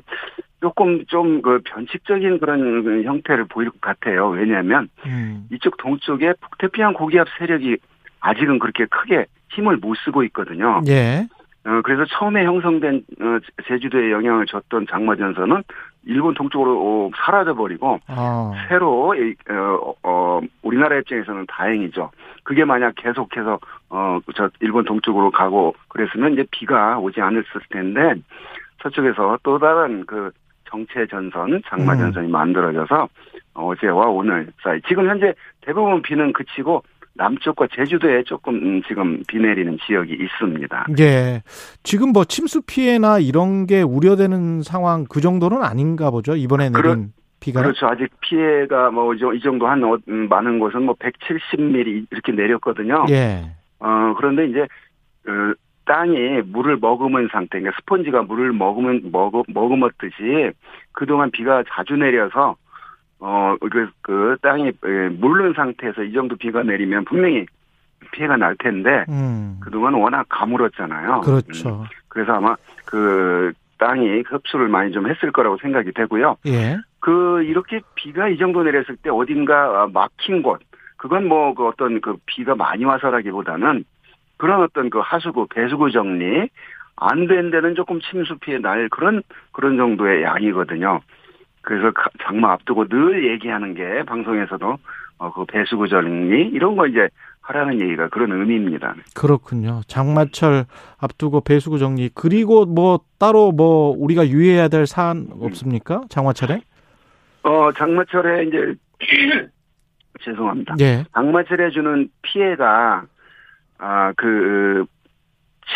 조금 좀 변칙적인 그런 형태를 보일 것 같아요. 왜냐하면 이쪽 동쪽에 북태평양 고기압 세력이 아직은 그렇게 크게 힘을 못 쓰고 있거든요. 예. 그래서 처음에 형성된 제주도에 영향을 줬던 장마전선은 일본 동쪽으로 사라져버리고 새로 우리나라 입장에서는 다행이죠. 그게 만약 계속해서 일본 동쪽으로 가고 그랬으면 비가 오지 않았을 텐데 서쪽에서 또 다른 정체전선, 장마전선이 만들어져서 어제와 오늘 사이 지금 현재 대부분 비는 그치고 남쪽과 제주도에 조금 지금 비 내리는 지역이 있습니다. 예. 지금 침수 피해나 이런 게 우려되는 상황 그 정도는 아닌가 보죠. 이번에 내린 비가. 그렇죠. 아직 피해가 이 정도 한 많은 곳은 170mm 이렇게 내렸거든요. 예. 그런데 땅이 물을 머금은 상태, 그러니까 스펀지가 물을 머금었듯이 그동안 비가 자주 내려서 땅이 물른 상태에서 이 정도 비가 내리면 분명히 피해가 날 텐데, 그동안 워낙 가물었잖아요. 그렇죠. 그래서 아마 땅이 흡수를 많이 좀 했을 거라고 생각이 되고요. 예. 이렇게 비가 이 정도 내렸을 때 어딘가 막힌 곳, 그건 비가 많이 와서라기보다는 그런 하수구, 배수구 정리, 안 된 데는 조금 침수 피해 날 그런 정도의 양이거든요. 그래서 장마 앞두고 늘 얘기하는 게 방송에서도 그 배수구 정리 이런 거 하라는 얘기가 그런 의미입니다. 그렇군요. 장마철 앞두고 배수구 정리 그리고 따로 우리가 유의해야 될 사안 없습니까? 장마철에? 장마철에 죄송합니다. 예. 장마철에 주는 피해가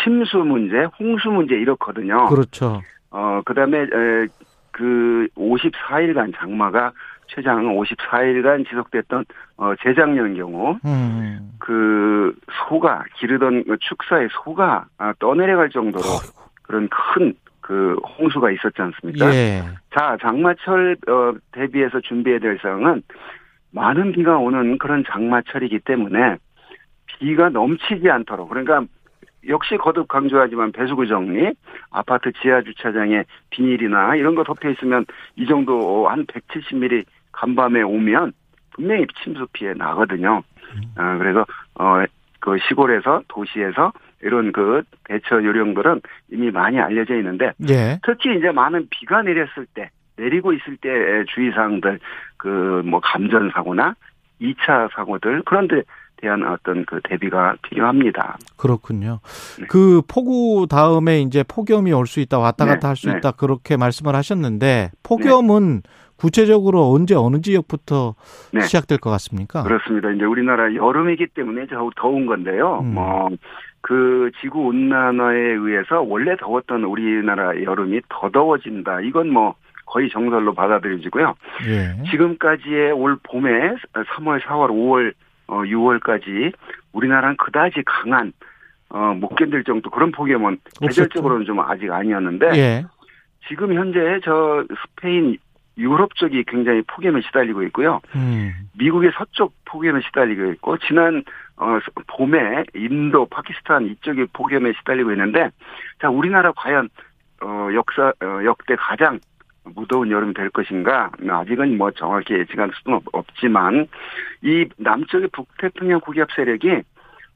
침수 문제, 홍수 문제 이렇거든요. 그렇죠. 그다음에 54일간 장마가 최장 54일간 지속됐던 재작년 경우 소가 기르던 축사의 소가 떠내려갈 정도로 그런 큰 홍수가 있었지 않습니까? 예. 자 장마철 대비해서 준비해야 될 사항은 많은 비가 오는 그런 장마철이기 때문에 비가 넘치지 않도록 그러니까. 역시 거듭 강조하지만 배수구 정리, 아파트 지하 주차장에 비닐이나 이런 거 덮여 있으면 이 정도 한 170mm 간밤에 오면 분명히 침수 피해 나거든요. 그래서 시골에서 도시에서 이런 대처 요령들은 이미 많이 알려져 있는데 예. 특히 많은 비가 내리고 있을 때 주의사항들 감전 사고나 2차 사고들 그런데 대한 어떤 그 대비가 필요합니다. 그렇군요. 네. 그 폭우 다음에 이제 폭염이 올 수 있다, 왔다 갔다 할 수 있다 그렇게 말씀을 하셨는데 폭염은 구체적으로 언제 어느 지역부터 시작될 것 같습니까? 그렇습니다. 이제 우리나라 여름이기 때문에 더운 건데요. 그 지구 온난화에 의해서 원래 더웠던 우리나라 여름이 더 더워진다. 이건 뭐 거의 정설로 받아들여지고요. 예. 지금까지의 올 봄에 3월, 4월, 5월, 6월까지 우리나라는 그다지 강한 못 견딜 정도 그런 폭염은 계절적으로는 좀 아직 아니었는데 예. 지금 현재 저 스페인 유럽 쪽이 굉장히 폭염에 시달리고 있고요. 미국의 서쪽 폭염에 시달리고 있고 지난 봄에 인도, 파키스탄 이쪽이 폭염에 시달리고 있는데 자 우리나라 과연 역대 가장 무더운 여름이 될 것인가 아직은 뭐 정확히 예측할 수는 없지만 이 남쪽의 북태평양 구기압 세력이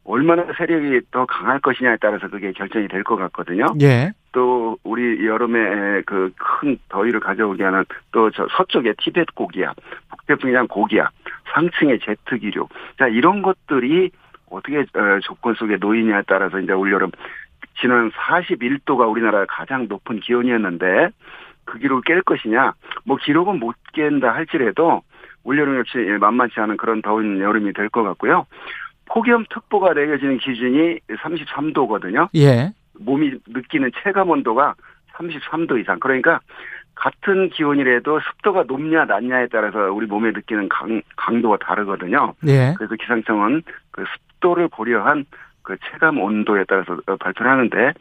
얼마나 세력이 더 강할 것이냐에 따라서 그게 결정이 될 것 같거든요. 예. 또 우리 여름에 그 큰 더위를 가져오게 하는 또 저 서쪽의 티벳 고기압, 북태평양 고기압, 상층의 제트 기류, 자 이런 것들이 어떻게 조건 속에 놓이냐에 따라서 이제 올 여름 지난 41도가 우리나라 가장 높은 기온이었는데 그 기록을 깰 것이냐, 뭐 기록은 못 깬다 할지라도 올 여름 역시 만만치 않은 그런 더운 여름이 될 것 같고요. 폭염특보가 내려지는 기준이 33도거든요. 예. 몸이 느끼는 체감 온도가 33도 이상. 그러니까 같은 기온이라도 습도가 높냐 낮냐에 따라서 우리 몸에 느끼는 강도가 다르거든요. 예. 그래서 기상청은 그 습도를 고려한 그 체감 온도에 따라서 발표를 하는데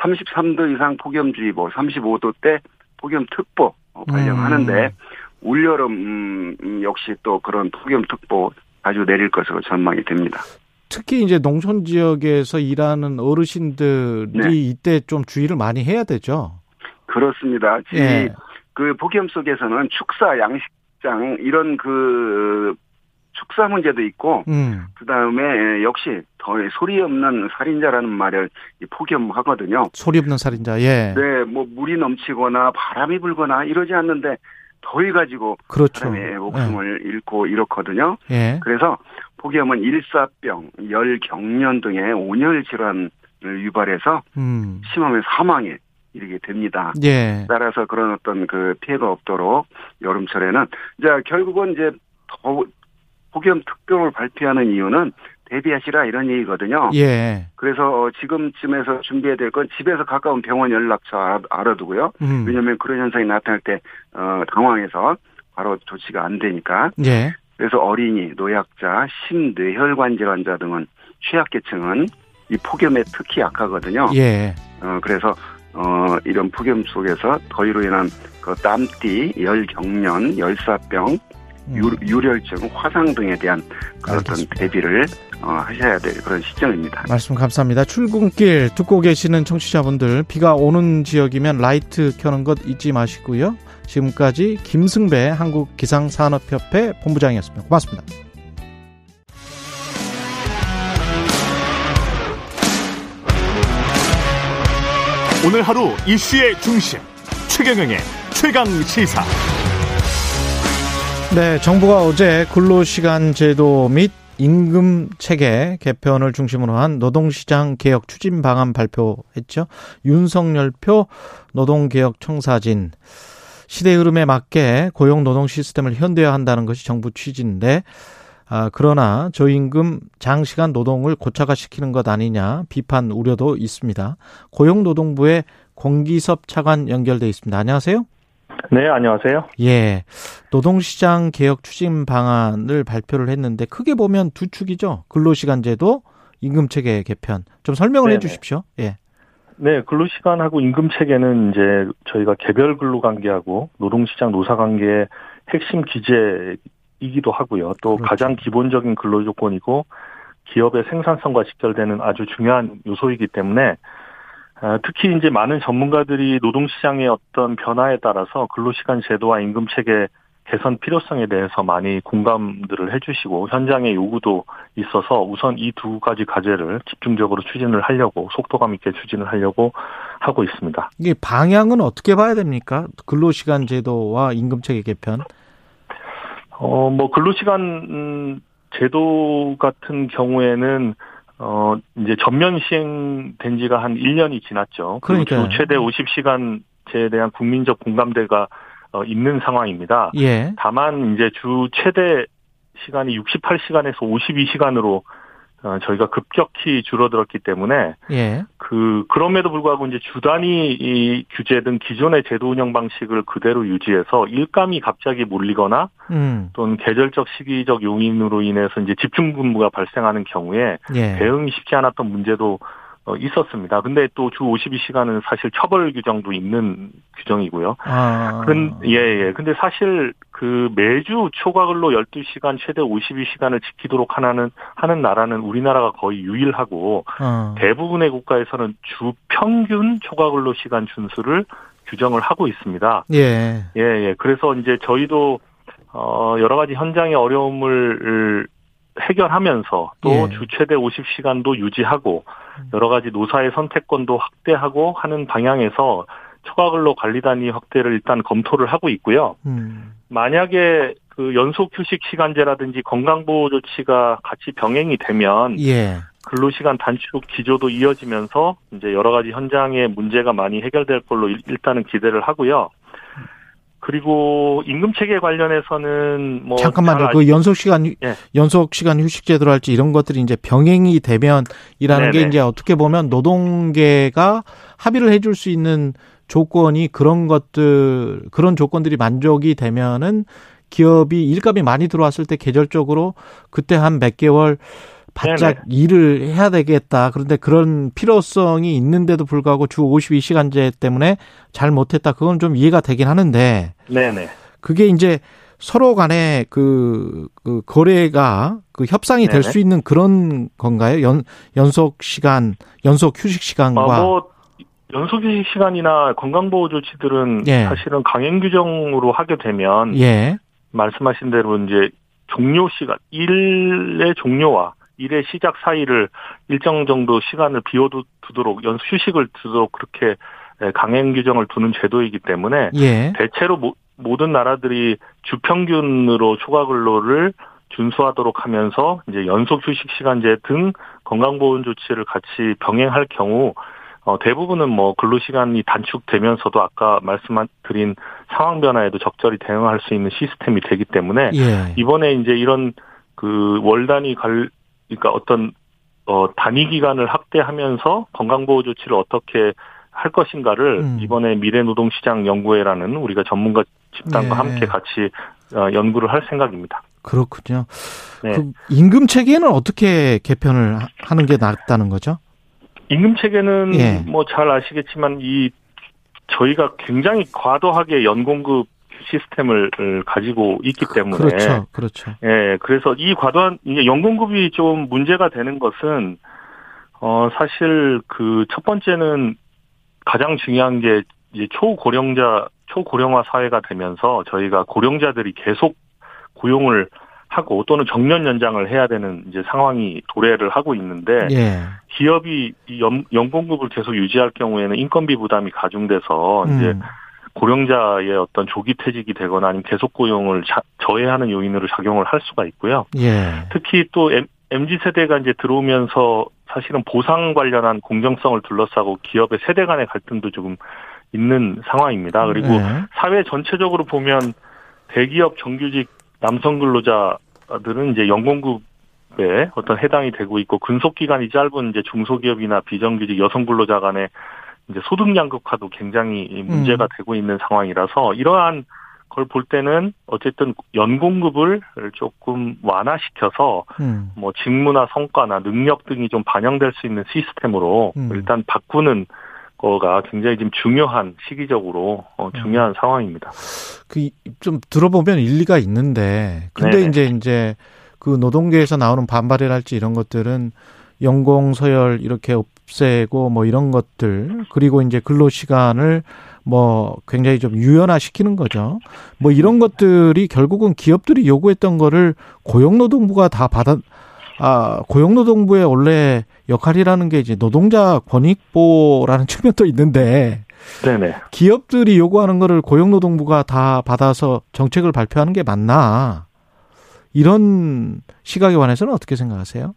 33도 이상 폭염주의보, 35도대 폭염특보 발령하는데 올여름 역시 또 그런 폭염특보 아주 내릴 것으로 전망이 됩니다. 특히 이제 농촌 지역에서 일하는 어르신들이 이때 좀 주의를 많이 해야 되죠. 그렇습니다. 예. 그 폭염 속에서는 축사, 양식장 이런 그 축사 문제도 있고 그다음에 역시 더 소리 없는 살인자라는 말을 폭염하거든요. 소리 없는 살인자. 예. 네, 뭐 물이 넘치거나 바람이 불거나 이러지 않는데 더위 가지고 그렇죠. 사람의 목숨을 잃고 이렇거든요. 예. 그래서 폭염은 일사병, 열, 경련 등의 온열 질환을 유발해서 심하면 사망에 이르게 됩니다. 예. 따라서 그런 어떤 그 피해가 없도록 여름철에는 자 결국은 이제 폭염 특보를 발표하는 이유는 대비하시라 이런 얘기거든요. 예. 그래서 지금쯤에서 준비해야 될 건 집에서 가까운 병원 연락처 알아두고요. 왜냐하면 그런 현상이 나타날 때 당황해서 바로 조치가 안 되니까. 예. 그래서 어린이, 노약자, 심뇌혈관 질환자 등은 취약계층은 이 폭염에 특히 약하거든요. 예. 그래서 이런 폭염 속에서 더위로 인한 그 땀띠, 열 경련, 열사병, 유혈증, 화상 등에 대한 그런 대비를 하셔야 될 그런 시점입니다. 말씀 감사합니다. 출근길 듣고 계시는 청취자분들 비가 오는 지역이면 라이트 켜는 것 잊지 마시고요. 지금까지 김승배 한국기상산업협회 본부장이었습니다. 고맙습니다. 오늘 하루 이슈의 중심 최경영의 최강시사. 네, 정부가 어제 근로시간 제도 및 임금 체계 개편을 중심으로 한 노동시장 개혁 추진 방안 발표했죠. 윤석열표 노동개혁 청사진. 시대 흐름에 맞게 고용노동 시스템을 현대화한다는 것이 정부 취지인데 그러나 저임금 장시간 노동을 고착화시키는 것 아니냐 비판 우려도 있습니다. 고용노동부의 권기섭 차관 연결돼 있습니다. 안녕하세요. 네, 안녕하세요. 예, 노동시장 개혁 추진 방안을 발표를 했는데 크게 보면 두 축이죠. 근로시간제도, 임금체계 개편. 좀 설명을 해주십시오. 예. 네, 근로시간하고 임금체계는 이제 저희가 개별 근로관계하고 노동시장 노사관계의 핵심 기제이기도 하고요. 또 그렇죠. 가장 기본적인 근로조건이고 기업의 생산성과 직결되는 아주 중요한 요소이기 때문에. 특히 이제 많은 전문가들이 노동시장의 어떤 변화에 따라서 근로시간 제도와 임금체계 개선 필요성에 대해서 많이 공감들을 해주시고 현장의 요구도 있어서 우선 이 두 가지 과제를 집중적으로 추진을 하려고 속도감 있게 추진을 하려고 하고 있습니다. 이게 방향은 어떻게 봐야 됩니까? 근로시간 제도와 임금체계 개편? 뭐 근로시간 제도 같은 경우에는 이제 전면 시행된 지가 한 1년이 지났죠. 그러니까 최대 50시간제에 대한 국민적 공감대가 있는 상황입니다. 예. 다만 이제 주 최대 시간이 68시간에서 52시간으로 저희가 급격히 줄어들었기 때문에 예. 그럼에도 불구하고 이제 주 단위 이 규제 등 기존의 제도 운영 방식을 그대로 유지해서 일감이 갑자기 몰리거나 또는 계절적 시기적 요인으로 인해서 이제 집중 근무가 발생하는 경우에 예. 대응이 쉽지 않았던 문제도 있었습니다. 근데 또 주 52시간은 사실 처벌 규정도 있는 규정이고요. 아. 예. 근데 사실 그 매주 초과 근로 12시간 최대 52시간을 지키도록 하는 나라는 우리나라가 거의 유일하고 대부분의 국가에서는 주 평균 초과 근로 시간 준수를 규정을 하고 있습니다. 예. 그래서 이제 저희도 여러 가지 현장의 어려움을 해결하면서 또 주 최대 50시간도 유지하고 여러 가지 노사의 선택권도 확대하고 하는 방향에서 초과근로 관리단위 확대를 일단 검토를 하고 있고요. 만약에 그 연속 휴식 시간제라든지 건강보호 조치가 같이 병행이 되면 근로시간 단축 기조도 이어지면서 이제 여러 가지 현장의 문제가 많이 해결될 걸로 일단은 기대를 하고요. 그리고 임금 체계 관련해서는 뭐 잠깐만요. 그 연속 시간 휴식 제도를 할지 이런 것들이 이제 병행이 되면이라는 네네. 게 이제 어떻게 보면 노동계가 합의를 해줄 수 있는 조건이 그런 조건들이 만족이 되면은 기업이 일감이 많이 들어왔을 때 계절적으로 그때 한 몇 개월 바짝 네네. 일을 해야 되겠다. 그런데 그런 필요성이 있는데도 불구하고 주 52시간제 때문에 잘 못했다. 그건 좀 이해가 되긴 하는데. 네네. 그게 이제 서로 간에 그 거래가 그 협상이 될 수 있는 그런 건가요? 연속 시간, 연속 휴식 시간과. 연속 휴식 시간이나 건강보호 조치들은 사실은 강행 규정으로 하게 되면. 말씀하신 대로 이제 종료 시간, 일의 종료와 일의 시작 사이를 일정 정도 시간을 비워두도록 휴식을 두도록 그렇게 강행 규정을 두는 제도이기 때문에 대체로 모든 나라들이 주평균으로 초과 근로를 준수하도록 하면서 이제 연속 휴식 시간제 등 건강보호 조치를 같이 병행할 경우 대부분은 뭐 근로시간이 단축되면서도 아까 말씀드린 상황 변화에도 적절히 대응할 수 있는 시스템이 되기 때문에 이번에 이제 이런 그 월 단위 그러니까 어떤 단위 기간을 확대하면서 건강보호 조치를 어떻게 할 것인가를 이번에 미래노동시장 연구회라는 우리가 전문가 집단과 함께 같이 연구를 할 생각입니다. 그렇군요. 네. 그 임금 체계는 어떻게 개편을 하는 게 낫다는 거죠? 임금 체계는 뭐 잘 아시겠지만 저희가 굉장히 과도하게 연공급 시스템을 가지고 있기 때문에 그렇죠. 그래서 이 과도한 이제 연공급이 좀 문제가 되는 것은 사실 그 첫 번째는 가장 중요한 게 이제 초고령화 사회가 되면서 저희가 고령자들이 계속 고용을 하고 또는 정년 연장을 해야 되는 이제 상황이 도래를 하고 있는데 기업이 연공급을 계속 유지할 경우에는 인건비 부담이 가중돼서 이제 고령자의 어떤 조기 퇴직이 되거나 아니면 계속 고용을 저해하는 요인으로 작용을 할 수가 있고요. 특히 또 MZ 세대가 이제 들어오면서 사실은 보상 관련한 공정성을 둘러싸고 기업의 세대 간의 갈등도 조금 있는 상황입니다. 그리고 사회 전체적으로 보면 대기업 정규직 남성 근로자들은 이제 연공급에 어떤 해당이 되고 있고 근속 기간이 짧은 이제 중소기업이나 비정규직 여성 근로자 간의 이제 소득 양극화도 굉장히 문제가 되고 있는 상황이라서 이러한 걸 볼 때는 어쨌든 연공급을 조금 완화시켜서 뭐 직무나 성과나 능력 등이 좀 반영될 수 있는 시스템으로 일단 바꾸는 거가 굉장히 지금 중요한 시기적으로 중요한 상황입니다. 그 좀 들어보면 일리가 있는데 근데 이제 그 노동계에서 나오는 반발이랄지 이런 것들은 연공 서열 이렇게 없애고 뭐 이런 것들 그리고 이제 근로 시간을 뭐 굉장히 좀 유연화시키는 거죠. 뭐 이런 것들이 결국은 기업들이 요구했던 거를 고용노동부가 다 고용노동부의 원래 역할이라는 게 이제 노동자 권익보호라는 측면도 있는데 기업들이 요구하는 거를 고용노동부가 다 받아서 정책을 발표하는 게 맞나? 이런 시각에 관해서는 어떻게 생각하세요?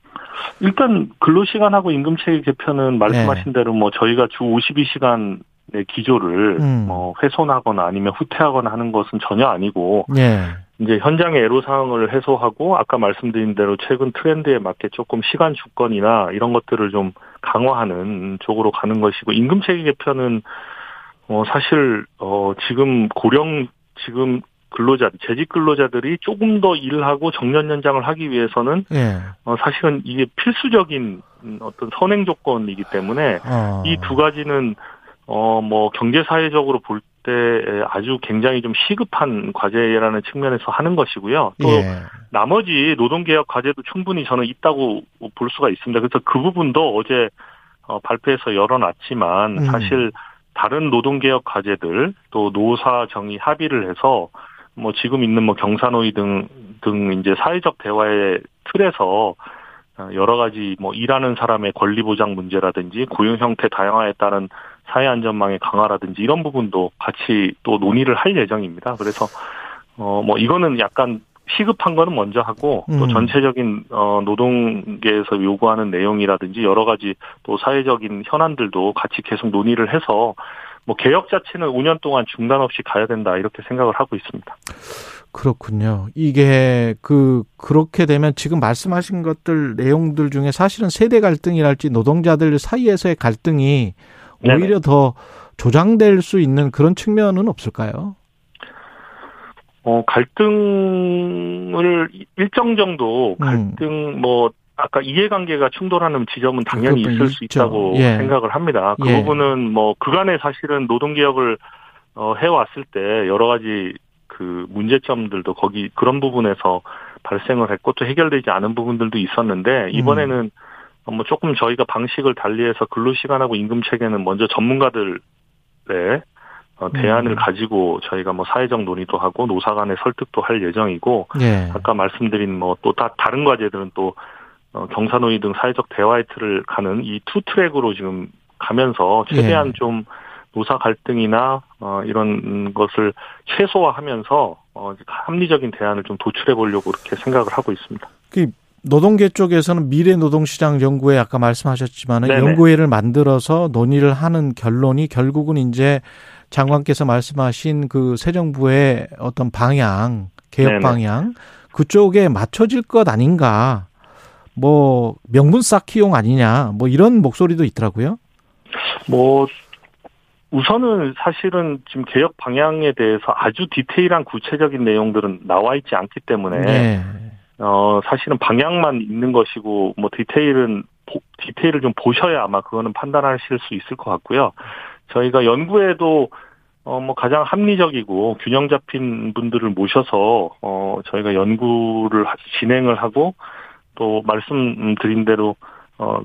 일단 근로시간하고 임금체계 개편은 말씀하신 대로 뭐 저희가 주 52시간의 기조를 뭐 훼손하거나 아니면 후퇴하거나 하는 것은 전혀 아니고 이제 현장의 애로사항을 해소하고 아까 말씀드린 대로 최근 트렌드에 맞게 조금 시간 주권이나 이런 것들을 좀 강화하는 쪽으로 가는 것이고 임금체계 개편은 사실 지금 고령 지금 근로자 재직 근로자들이 조금 더 일하고 정년 연장을 하기 위해서는 사실은 이게 필수적인 어떤 선행 조건이기 때문에 이 두 가지는 뭐 경제 사회적으로 볼 때 아주 굉장히 좀 시급한 과제라는 측면에서 하는 것이고요. 또 나머지 노동 개혁 과제도 충분히 저는 있다고 볼 수가 있습니다. 그래서 그 부분도 어제 발표해서 열어놨지만 사실 다른 노동 개혁 과제들 또 노사 정의 합의를 해서 뭐 지금 있는 뭐 경사노위 등 이제 사회적 대화의 틀에서 여러 가지 뭐 일하는 사람의 권리 보장 문제라든지 고용 형태 다양화에 따른 사회 안전망의 강화라든지 이런 부분도 같이 또 논의를 할 예정입니다. 그래서 뭐 이거는 약간 시급한 거는 먼저 하고 또 전체적인 노동계에서 요구하는 내용이라든지 여러 가지 또 사회적인 현안들도 같이 계속 논의를 해서 뭐 개혁 자체는 5년 동안 중단 없이 가야 된다 이렇게 생각을 하고 있습니다. 그렇군요. 이게 그렇게 되면 지금 말씀하신 것들 내용들 중에 사실은 세대 갈등이랄지 노동자들 사이에서의 갈등이 오히려 더 조장될 수 있는 그런 측면은 없을까요? 갈등을 일정 정도 뭐 아까 이해관계가 충돌하는 지점은 당연히 있을 수 있다고 생각을 합니다. 그 부분은 뭐 그간에 사실은 노동개혁을 해왔을 때 여러 가지 그 문제점들도 거기 그런 부분에서 발생을 했고 또 해결되지 않은 부분들도 있었는데 이번에는 뭐 조금 저희가 방식을 달리해서 근로시간하고 임금체계는 먼저 전문가들의 대안을 가지고 저희가 뭐 사회적 논의도 하고 노사 간의 설득도 할 예정이고 아까 말씀드린 뭐 또 다른 과제들은 또 경사노위 등 사회적 대화의 틀을 가는 이 투 트랙으로 지금 가면서 최대한 좀 노사 갈등이나 이런 것을 최소화하면서 합리적인 대안을 좀 도출해 보려고 그렇게 생각을 하고 있습니다. 노동계 쪽에서는 미래 노동시장 연구회 아까 말씀하셨지만 연구회를 만들어서 논의를 하는 결론이 결국은 이제 장관께서 말씀하신 그 새 정부의 어떤 방향, 개혁 방향 그쪽에 맞춰질 것 아닌가 뭐 명분 쌓기용 아니냐 뭐 이런 목소리도 있더라고요. 뭐 우선은 사실은 지금 개혁 방향에 대해서 아주 디테일한 구체적인 내용들은 나와 있지 않기 때문에 사실은 방향만 있는 것이고 뭐 디테일을 좀 보셔야 아마 그거는 판단하실 수 있을 것 같고요. 저희가 연구에도 뭐 가장 합리적이고 균형 잡힌 분들을 모셔서 저희가 연구를 진행을 하고 또 말씀드린 대로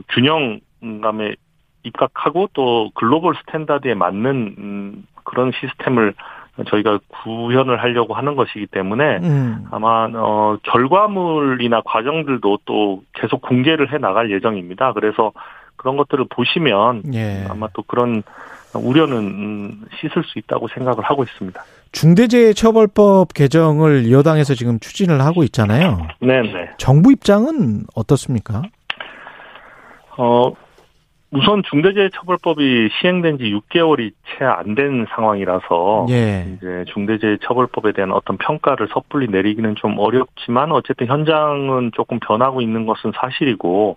균형감에 입각하고 또 글로벌 스탠다드에 맞는 그런 시스템을 저희가 구현을 하려고 하는 것이기 때문에 아마 결과물이나 과정들도 또 계속 공개를 해 나갈 예정입니다. 그래서 그런 것들을 보시면 아마 또 그런 우려는 씻을 수 있다고 생각을 하고 있습니다. 중대재해처벌법 개정을 여당에서 지금 추진을 하고 있잖아요. 네네. 정부 입장은 어떻습니까? 우선 중대재해처벌법이 시행된 지 6개월이 채 안 된 상황이라서 이제 중대재해처벌법에 대한 어떤 평가를 섣불리 내리기는 좀 어렵지만 어쨌든 현장은 조금 변하고 있는 것은 사실이고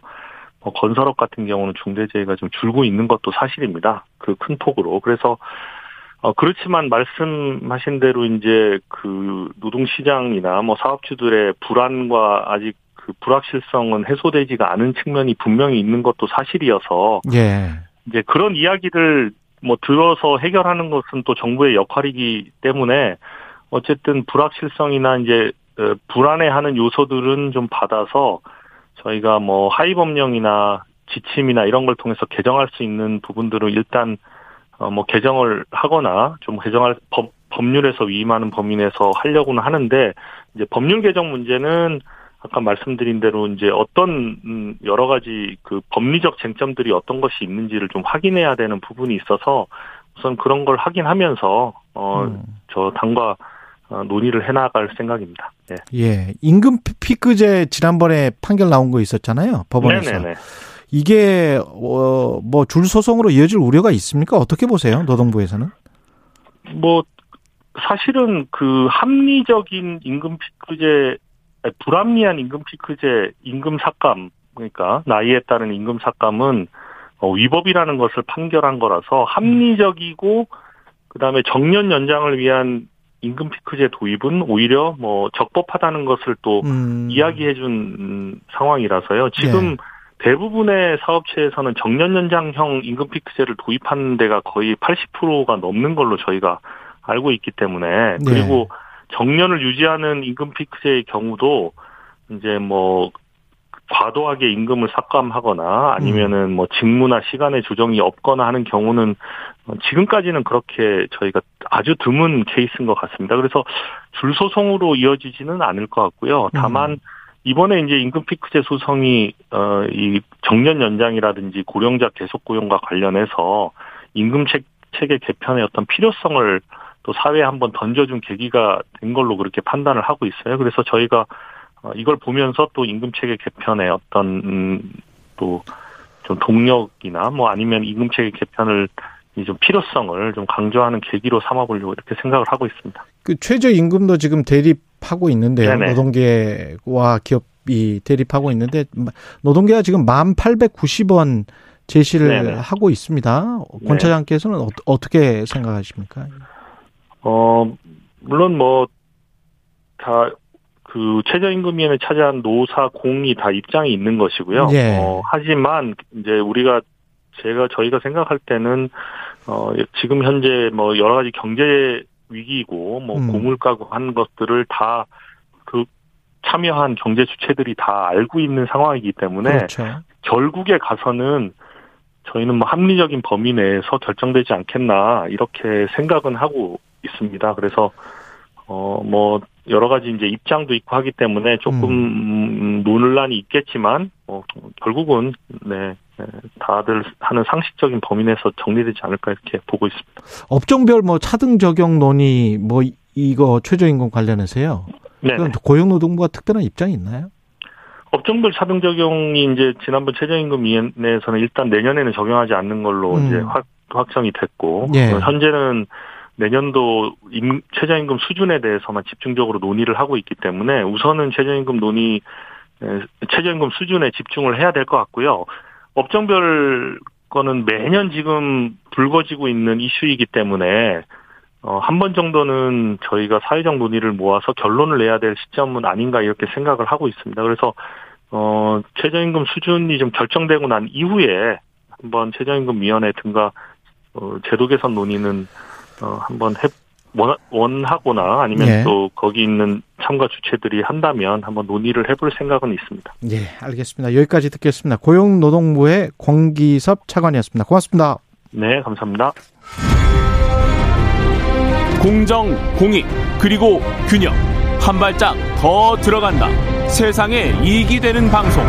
뭐 건설업 같은 경우는 중대재해가 좀 줄고 있는 것도 사실입니다. 그 큰 폭으로. 그래서 그렇지만 말씀하신 대로 이제 그 노동시장이나 뭐 사업주들의 불안과 아직 그 불확실성은 해소되지가 않은 측면이 분명히 있는 것도 사실이어서 이제 그런 이야기를 뭐 들어서 해결하는 것은 또 정부의 역할이기 때문에 어쨌든 불확실성이나 이제 불안해하는 요소들은 좀 받아서 저희가 뭐 하위 법령이나 지침이나 이런 걸 통해서 개정할 수 있는 부분들을 일단 뭐 개정을 하거나 좀 개정할 법률에서 위임하는 범위 내에서 하려고는 하는데 이제 법률 개정 문제는 아까 말씀드린 대로 이제 어떤 여러 가지 그 법리적 쟁점들이 어떤 것이 있는지를 좀 확인해야 되는 부분이 있어서 우선 그런 걸 확인하면서 저 당과 논의를 해나갈 생각입니다. 네. 예, 임금 피크제 지난번에 판결 나온 거 있었잖아요, 법원에서. 네네네. 이게 뭐 줄 소송으로 이어질 우려가 있습니까? 어떻게 보세요, 노동부에서는? 뭐 사실은 그 합리적인 임금 피크제, 불합리한 임금 피크제, 임금 삭감, 그러니까 나이에 따른 임금 삭감은 위법이라는 것을 판결한 거라서 합리적이고 그다음에 정년 연장을 위한 임금 피크제 도입은 오히려 뭐 적법하다는 것을 또 이야기해 준 상황이라서요. 지금 네. 대부분의 사업체에서는 정년 연장형 임금 피크제를 도입하는 데가 거의 80%가 넘는 걸로 저희가 알고 있기 때문에 네. 그리고 정년을 유지하는 임금 피크제의 경우도 이제 뭐 과도하게 임금을 삭감하거나 아니면은 뭐 직무나 시간의 조정이 없거나 하는 경우는 지금까지는 그렇게 저희가 아주 드문 케이스인 것 같습니다. 그래서 줄 소송으로 이어지지는 않을 것 같고요. 다만 이번에 이제 임금 피크제 소송이 이 정년 연장이라든지 고령자 계속 고용과 관련해서 임금 체계 개편의 어떤 필요성을 또 사회에 한번 던져준 계기가 된 걸로 그렇게 판단을 하고 있어요. 그래서 저희가 이걸 보면서 또 임금체계 개편의 어떤 또 좀 동력이나 뭐 아니면 임금체계 개편을 좀 필요성을 좀 강조하는 계기로 삼아보려고 이렇게 생각을 하고 있습니다. 그 최저임금도 지금 대립하고 있는데요. 네네. 노동계와 기업이 대립하고 있는데 노동계가 지금 1,890원 제시를 네네. 하고 있습니다. 권 차장께서는 어떻게 생각하십니까? 물론 뭐 다 그 최저임금위원회 차지한 노사 공이 다 입장이 있는 것이고요. 예. 하지만 이제 저희가 생각할 때는 지금 현재 뭐 여러 가지 경제 위기이고 뭐 고물가고 한 것들을 다 그 참여한 경제 주체들이 다 알고 있는 상황이기 때문에 그렇죠. 결국에 가서는 저희는 뭐 합리적인 범위 내에서 결정되지 않겠나 이렇게 생각은 하고 있습니다. 그래서 뭐 여러 가지 이제 입장도 있고 하기 때문에 조금 논란이 있겠지만 결국은 네 다들 하는 상식적인 범위 내에서 정리되지 않을까 이렇게 보고 있습니다. 업종별 뭐 차등 적용 논의 뭐 이거 최저임금 관련해서요. 네. 고용노동부가 특별한 입장이 있나요? 업종별 차등 적용이 이제 지난번 최저임금위원회에서는 일단 내년에는 적용하지 않는 걸로 이제 확정이 됐고 네. 현재는 내년도 최저임금 수준에 대해서만 집중적으로 논의를 하고 있기 때문에 우선은 최저임금 수준에 집중을 해야 될 것 같고요. 업종별 거는 매년 지금 불거지고 있는 이슈이기 때문에 한 번 정도는 저희가 사회적 논의를 모아서 결론을 내야 될 시점은 아닌가 이렇게 생각을 하고 있습니다. 그래서 최저임금 수준이 좀 결정되고 난 이후에 한번 최저임금위원회 등과 제도 개선 논의는 한번 원하거나 아니면 예. 또 거기 있는 참가 주체들이 한다면 한번 논의를 해볼 생각은 있습니다. 예, 알겠습니다. 여기까지 듣겠습니다. 고용노동부의 권기섭 차관이었습니다. 고맙습니다. 네, 감사합니다. 공정, 공익, 그리고 균형. 한 발짝 더 들어간다. 세상에 이익이 되는 방송.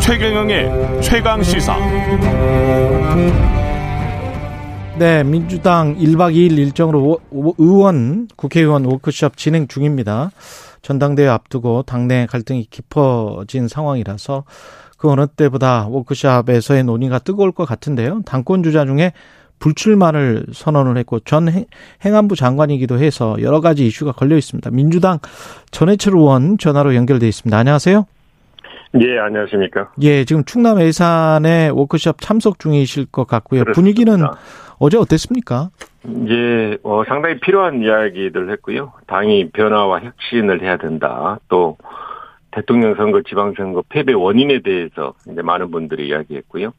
최경영의 최강 시사. 네, 민주당 1박 2일 일정으로 국회의원 워크숍 진행 중입니다. 전당대회 앞두고 당내 갈등이 깊어진 상황이라서 그 어느 때보다 워크숍에서의 논의가 뜨거울 것 같은데요. 당권 주자 중에 불출마를 선언을 했고 전 행안부 장관이기도 해서 여러 가지 이슈가 걸려 있습니다. 민주당 전해철 의원 전화로 연결돼 있습니다. 안녕하세요. 예, 안녕하십니까. 예, 지금 충남 예산에 워크숍 참석 중이실 것 같고요. 그렇습니다. 분위기는 어제 어땠습니까? 예, 상당히 필요한 이야기들 했고요. 당이 변화와 혁신을 해야 된다. 또 대통령 선거, 지방선거 패배 원인에 대해서 이제 많은 분들이 이야기했고요.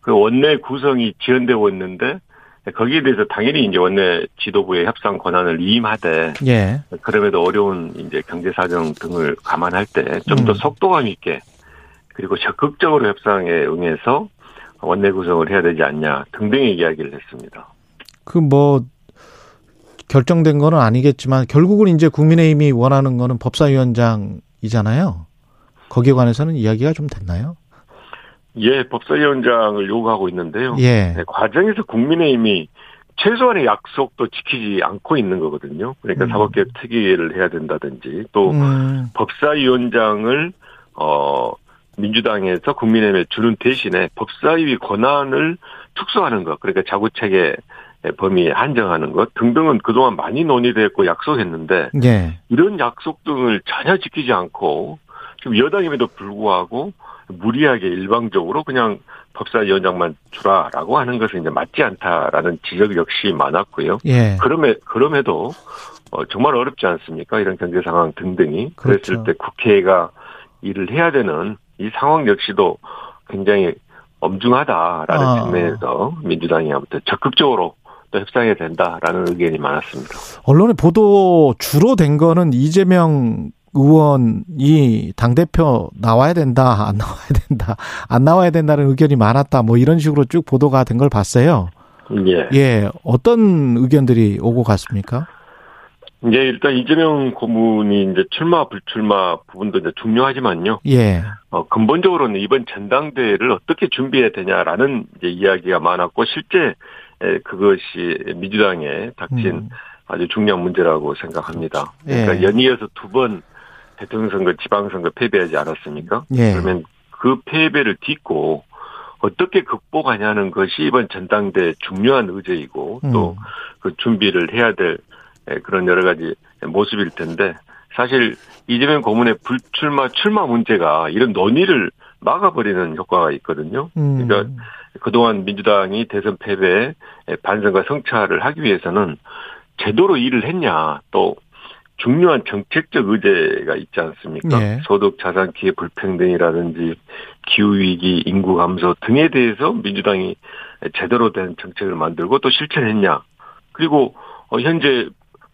그 원내 구성이 지연되고 있는데 거기에 대해서 당연히 이제 원내 지도부의 협상 권한을 위임하되 예. 그럼에도 어려운 이제 경제 사정 등을 감안할 때 좀 더 속도감 있게 그리고 적극적으로 협상에 응해서 원내 구성을 해야 되지 않냐 등등의 이야기를 했습니다. 그 뭐 결정된 건 아니겠지만 결국은 이제 국민의힘이 원하는 거는 법사위원장이잖아요. 거기에 관해서는 이야기가 좀 됐나요? 예, 법사위원장을 요구하고 있는데요. 예. 네, 과정에서 국민의힘이 최소한의 약속도 지키지 않고 있는 거거든요. 그러니까 사법개혁 특위를 해야 된다든지 또 법사위원장을 민주당에서 국민의힘에 주는 대신에 법사위 권한을 축소하는 것, 그러니까 자구책의 범위에 한정하는 것 등등은 그동안 많이 논의됐고 약속했는데 네. 이런 약속 등을 전혀 지키지 않고 지금 여당임에도 불구하고 무리하게 일방적으로 그냥 법사위원장만 주라라고 하는 것은 이제 맞지 않다라는 지적 역시 많았고요. 예. 그럼에도 정말 어렵지 않습니까? 이런 경제 상황 등등이. 그렇죠. 그랬을 때 국회가 일을 해야 되는 이 상황 역시도 굉장히 엄중하다라는 측면에서 민주당이 아무튼 적극적으로 또 협상해야 된다라는 의견이 많았습니다. 언론의 보도 주로 된 거는 이재명 의원이 당대표 나와야 된다, 안 나와야 된다, 안 나와야 된다는 의견이 많았다, 뭐 이런 식으로 쭉 보도가 된 걸 봤어요. 예. 예. 어떤 의견들이 오고 갔습니까? 예, 일단 이재명 고문이 이제 출마, 불출마 부분도 이제 중요하지만요. 예. 근본적으로는 이번 전당대회를 어떻게 준비해야 되냐라는 이제 이야기가 많았고, 실제 그것이 민주당에 닥친 아주 중요한 문제라고 생각합니다. 그렇죠. 그러니까 예. 연이어서 두 번 대통령 선거, 지방 선거 패배하지 않았습니까? 예. 그러면 그 패배를 딛고 어떻게 극복하냐는 것이 이번 전당대회 중요한 의제이고 또 그 준비를 해야 될 그런 여러 가지 모습일 텐데, 사실 이재명 고문의 불출마 출마 문제가 이런 논의를 막아버리는 효과가 있거든요. 그러니까 그동안 민주당이 대선 패배에 반성과 성찰을 하기 위해서는 제대로 일을 했냐, 또 중요한 정책적 의제가 있지 않습니까? 예. 소득, 자산, 기회 불평등이라든지 기후위기, 인구 감소 등에 대해서 민주당이 제대로 된 정책을 만들고 또 실천했냐. 그리고 현재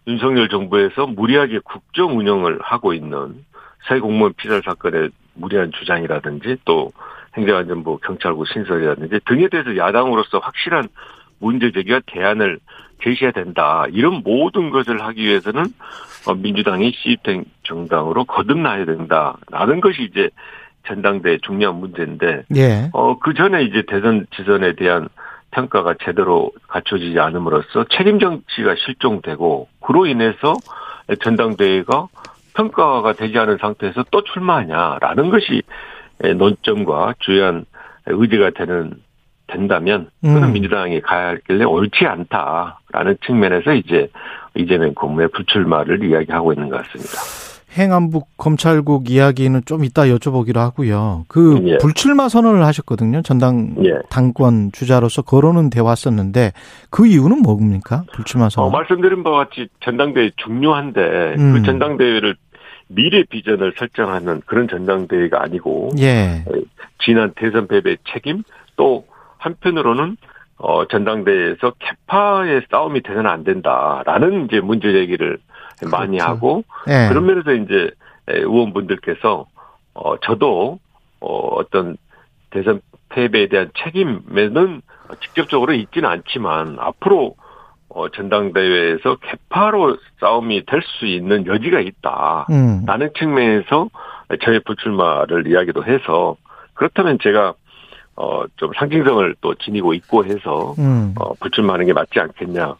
윤석열 정부에서 무리하게 국정 운영을 하고 있는 새 공무원 피살 사건의 무리한 주장이라든지 또 행정안전부 경찰국 신설이라든지 등에 대해서 야당으로서 확실한 문제 제기와 대안을 제시해야 된다. 이런 모든 것을 하기 위해서는 민주당이 시집된 정당으로 거듭나야 된다라는 것이 이제 전당대회 중요한 문제인데, 예. 그 전에 이제 대선 지선에 대한 평가가 제대로 갖춰지지 않음으로써 책임 정치가 실종되고, 그로 인해서 전당대회가 평가가 되지 않은 상태에서 또 출마하냐라는 것이 논점과 주요한 의제가 된다면 그는 민주당이 가야 할길래 옳지 않다라는 측면에서 이제 이재명 고문의 불출마를 이야기하고 있는 것 같습니다. 행안부 검찰국 이야기는 좀 이따 여쭤보기로 하고요. 그 예. 불출마 선언을 하셨거든요. 전당 예. 당권 주자로서 거론은 돼 왔었는데 그 이유는 뭡니까? 불출마 선언. 말씀드린 바와 같이 전당대회 중요한데 그 전당대회를 미래 비전을 설정하는 그런 전당대회가 아니고 예. 지난 대선 패배의 책임, 또 한편으로는 전당대회에서 개파의 싸움이 되서는 안 된다라는 이제 문제 제기를 그렇죠. 많이 하고 네. 그런 면에서 이제 의원분들께서 저도 어떤 대선 패배에 대한 책임에는 직접적으로 있지는 않지만 앞으로 전당대회에서 개파로 싸움이 될 수 있는 여지가 있다라는 측면에서 저의 불출마를 이야기도 해서, 그렇다면 제가 좀 상징성을 또 지니고 있고 해서 불출마하는 게 맞지 않겠냐.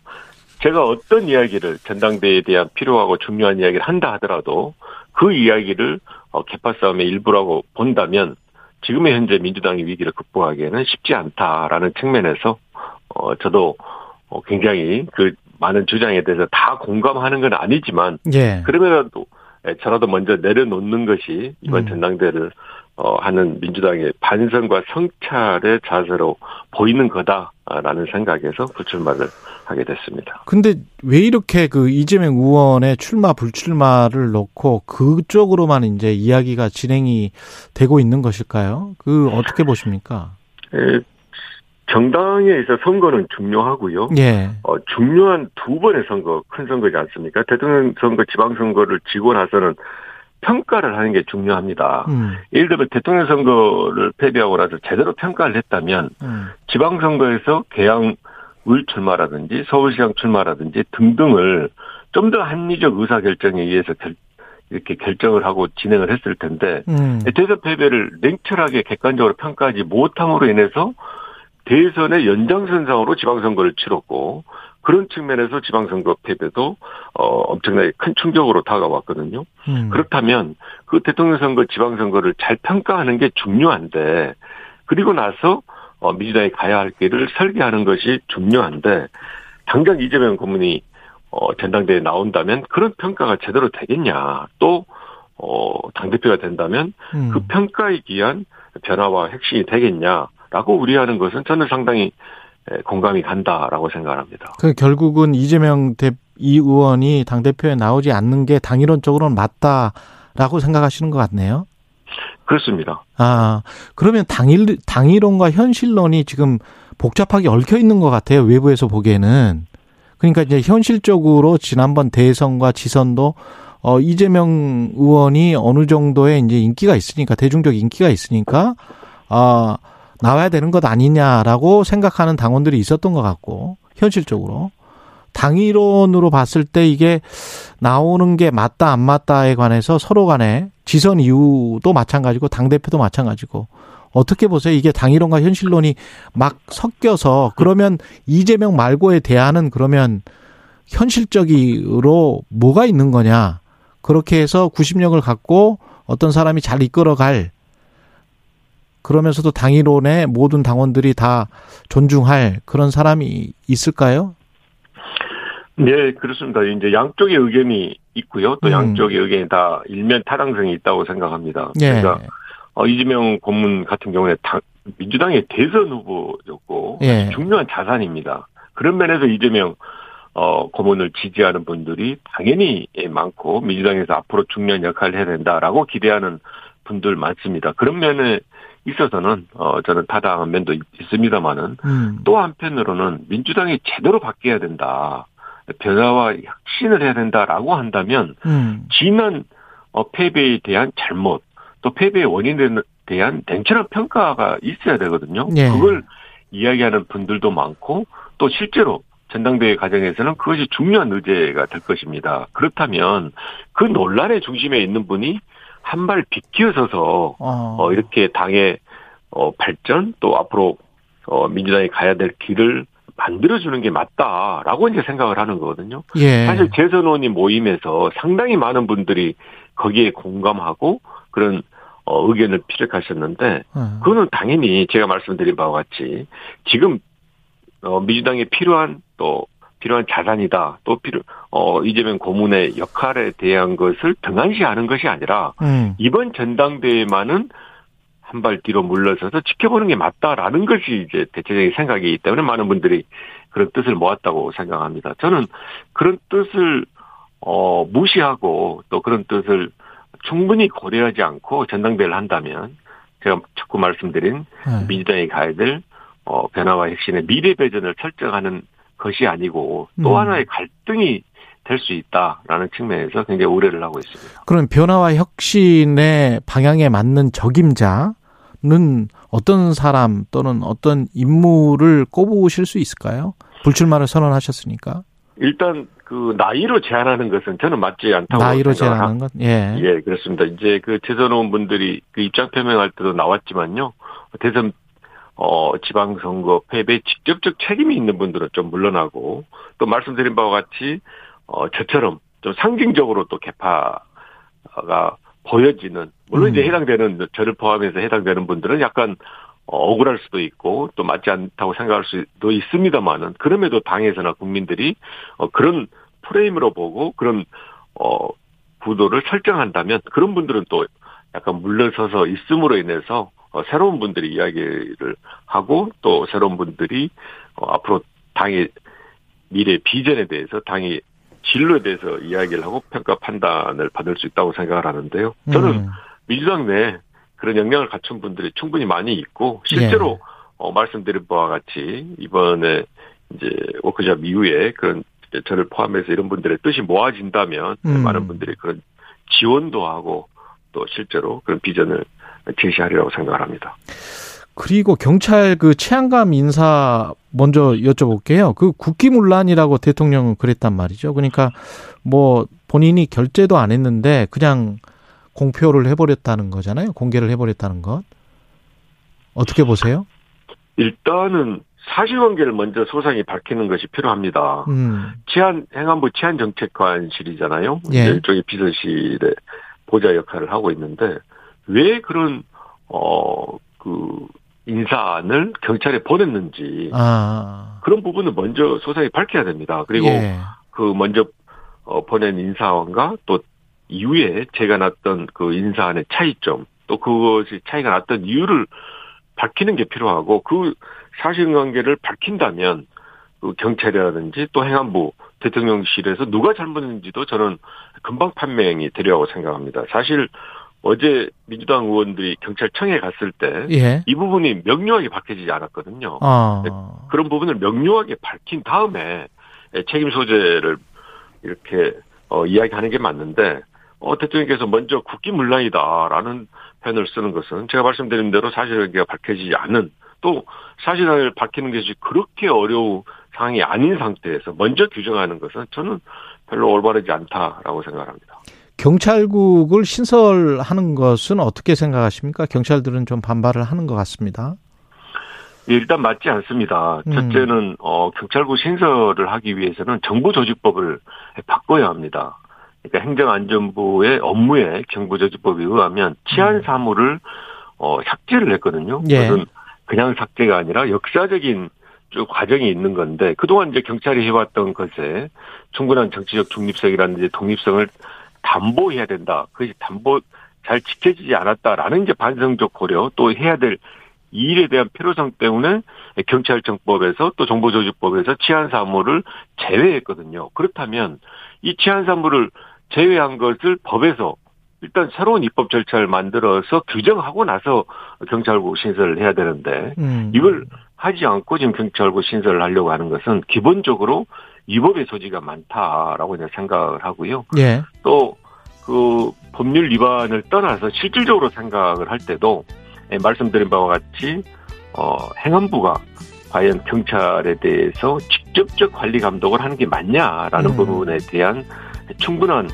제가 어떤 이야기를 전당대회에 대한 필요하고 중요한 이야기를 한다 하더라도 그 이야기를 개파 싸움의 일부라고 본다면 지금의 현재 민주당의 위기를 극복하기에는 쉽지 않다라는 측면에서 저도 굉장히 그 많은 주장에 대해서 다 공감하는 건 아니지만 예. 그러면라도 저라도 먼저 내려놓는 것이 이번 전당대회를 하는 민주당의 반성과 성찰의 자세로 보이는 거다라는 생각에서 불출마를 하게 됐습니다. 근데 왜 이렇게 그 이재명 의원의 출마 불출마를 놓고 그쪽으로만 이제 이야기가 진행이 되고 있는 것일까요? 그 어떻게 보십니까? 정당에 있어 선거는 중요하고요. 예. 중요한 두 번의 선거, 큰 선거지 않습니까? 대통령 선거, 지방 선거를 지고 나서는 평가를 하는 게 중요합니다. 예를 들면 대통령 선거를 패배하고 나서 제대로 평가를 했다면 지방선거에서 계양을 출마라든지 서울시장 출마라든지 등등을 좀 더 합리적 의사결정에 의해서 이렇게 결정을 하고 진행을 했을 텐데 대선 패배를 냉철하게 객관적으로 평가하지 못함으로 인해서 대선의 연장선상으로 지방선거를 치렀고, 그런 측면에서 지방선거 패배도 엄청나게 큰 충격으로 다가왔거든요. 그렇다면 그 대통령 선거, 지방선거를 잘 평가하는 게 중요한데, 그리고 나서 민주당이 가야 할 길을 설계하는 것이 중요한데, 당장 이재명 고문이 전당대회에 나온다면 그런 평가가 제대로 되겠냐. 또 당대표가 된다면 그 평가에 기한 변화와 혁신이 되겠냐라고 우려하는 것은 저는 상당히 공감이 간다라고 생각합니다. 그 결국은 이재명 이 의원이 당대표에 나오지 않는 게 당이론적으로는 맞다라고 생각하시는 것 같네요. 그렇습니다. 아, 그러면 당이론과 현실론이 지금 복잡하게 얽혀 있는 것 같아요. 외부에서 보기에는. 그러니까 이제 현실적으로 지난번 대선과 지선도 이재명 의원이 어느 정도의 이제 인기가 있으니까, 대중적 인기가 있으니까 나와야 되는 것 아니냐라고 생각하는 당원들이 있었던 것 같고, 현실적으로 당이론으로 봤을 때 이게 나오는 게 맞다 안 맞다에 관해서 서로 간에 지선 이후도 마찬가지고 당대표도 마찬가지고, 어떻게 보세요? 이게 당이론과 현실론이 막 섞여서, 그러면 이재명 말고의 대안은 그러면 현실적으로 뭐가 있는 거냐? 그렇게 해서 구심력을 갖고 어떤 사람이 잘 이끌어갈, 그러면서도 당이론에 모든 당원들이 다 존중할 그런 사람이 있을까요? 네, 그렇습니다. 이제 양쪽의 의견이 있고요. 또 양쪽의 의견이 다 일면 타당성이 있다고 생각합니다. 네. 그러니까 이재명 고문 같은 경우에 민주당의 대선 후보였고, 예, 중요한 자산입니다. 그런 면에서 이재명 고문을 지지하는 분들이 당연히 많고, 민주당에서 앞으로 중요한 역할을 해야 된다라고 기대하는 분들 많습니다. 그런 면에 있어서는 저는 타당한 면도 있습니다만은, 또 한편으로는 민주당이 제대로 바뀌어야 된다, 변화와 혁신을 해야 된다라고 한다면 지난 패배에 대한 잘못, 또 패배의 원인에 대한 냉철한 평가가 있어야 되거든요. 예. 그걸 이야기하는 분들도 많고, 또 실제로 전당대회 과정에서는 그것이 중요한 의제가 될 것입니다. 그렇다면 그 논란의 중심에 있는 분이 한 발 비껴서서 이렇게 당의 발전, 또 앞으로 민주당이 가야 될 길을 만들어주는 게 맞다라고 이제 생각을 하는 거거든요. 예. 사실 재선원이 모임에서 상당히 많은 분들이 거기에 공감하고 그런 의견을 피력하셨는데, 그거는 당연히 제가 말씀드린 바와 같이 지금 민주당에 필요한 자산이다, 또 이재명 고문의 역할에 대한 것을 등한시하는 것이 아니라 이번 전당대회만은 한 발 뒤로 물러서서 지켜보는 게 맞다라는 것이 이제 대체적인 생각이기 때문에 많은 분들이 그런 뜻을 모았다고 생각합니다. 저는 그런 뜻을 무시하고, 또 그런 뜻을 충분히 고려하지 않고 전당대회를 한다면, 제가 자꾸 말씀드린 민주당이 가야 될 변화와 혁신의 미래 배전을 설정하는 것이 아니고 또 하나의 갈등이 될 수 있다라는 측면에서 굉장히 우려를 하고 있습니다. 그럼 변화와 혁신의 방향에 맞는 적임자는 어떤 사람 또는 어떤 인물을 꼽으실 수 있을까요? 불출마를 선언하셨으니까. 일단 그 나이로 제한하는 것은 저는 맞지 않다고, 나이로 제한하는 것, 예, 그렇습니다. 이제 그 재선 의원분들이 그 입장 표명할 때도 나왔지만요, 대선 지방선거 패배 직접적 책임이 있는 분들은 좀 물러나고, 또 말씀드린 바와 같이 저처럼 좀 상징적으로 또 개파가 보여지는, 물론 이제 해당되는 저를 포함해서 해당되는 분들은 약간 억울할 수도 있고 또 맞지 않다고 생각할 수도 있습니다만은, 그럼에도 당에서나 국민들이 그런 프레임으로 보고 그런 구도를 설정한다면 그런 분들은 또 약간 물러서서 있음으로 인해서 새로운 분들이 이야기를 하고, 또 새로운 분들이 앞으로 당의 미래 비전에 대해서, 당의 진로에 대해서 이야기를 하고 평가 판단을 받을 수 있다고 생각을 하는데요. 저는 민주당 내 그런 역량을 갖춘 분들이 충분히 많이 있고, 실제로 말씀드린 바와 같이 이번에 이제 워크숍 이후에 그런 저를 포함해서 이런 분들의 뜻이 모아진다면 많은 분들이 그런 지원도 하고 또 실제로 그런 비전을 제시하리라고 생각을 합니다. 그리고 경찰 그 치안감 인사 먼저 여쭤볼게요. 그 국기문란이라고 대통령은 그랬단 말이죠. 그러니까 뭐 본인이 결재도 안 했는데 그냥 공표를 해버렸다는 거잖아요. 공개를 해버렸다는 것. 어떻게 보세요? 일단은 사실관계를 먼저 소상히 밝히는 것이 필요합니다. 행안부 치안정책관실이잖아요. 예. 일종의 비서실의 보좌 역할을 하고 있는데 왜 그런 그 인사안을 경찰에 보냈는지 그런 부분을 먼저 소상히 밝혀야 됩니다. 그리고 예. 그 먼저 보낸 인사안과 또 이후에 제가 났던 그 인사안의 차이점 또 그것이 차이가 났던 이유를 밝히는 게 필요하고 그 사실관계를 밝힌다면 그 경찰이라든지 또 행안부 대통령실에서 누가 잘못했는지도 저는 금방 판명이 되려고 생각합니다. 사실 어제 민주당 의원들이 경찰청에 갔을 때 예. 이 부분이 명료하게 밝혀지지 않았거든요. 그런 부분을 명료하게 밝힌 다음에 책임 소재를 이렇게 이야기하는 게 맞는데 대통령께서 먼저 국기문란이다라는 표현을 쓰는 것은 제가 말씀드린 대로 사실관계가 밝혀지지 않은 또 사실을 밝히는 것이 그렇게 어려운 상황이 아닌 상태에서 먼저 규정하는 것은 저는 별로 올바르지 않다라고 생각합니다. 경찰국을 신설하는 것은 어떻게 생각하십니까? 경찰들은 좀 반발을 하는 것 같습니다. 예, 일단 맞지 않습니다. 첫째는 경찰국 신설을 하기 위해서는 정보조직법을 바꿔야 합니다. 그러니까 행정안전부의 업무에 정보조직법에 의하면 치안사무를 삭제를 했거든요. 예. 그것은 그냥 삭제가 아니라 역사적인 쭉 과정이 있는 건데 그동안 이제 경찰이 해왔던 것에 충분한 정치적 중립성이라든지 독립성을 담보해야 된다. 그것이 잘 지켜지지 않았다라는 이제 반성적 고려 또 해야 될 일에 대한 필요성 때문에 경찰청법에서 또 정보조직법에서 치안사무를 제외했거든요. 그렇다면 이 치안사무를 제외한 것을 법에서 일단 새로운 입법 절차를 만들어서 규정하고 나서 경찰국 신설을 해야 되는데 이걸 하지 않고 지금 경찰국 신설을 하려고 하는 것은 기본적으로 위법의 소지가 많다라고 이제 생각을 하고요. 예. 또 그 법률 위반을 떠나서 실질적으로 생각을 할 때도 말씀드린 바와 같이 행안부가 과연 경찰에 대해서 직접적 관리 감독을 하는 게 맞냐라는 부분에 대한 충분한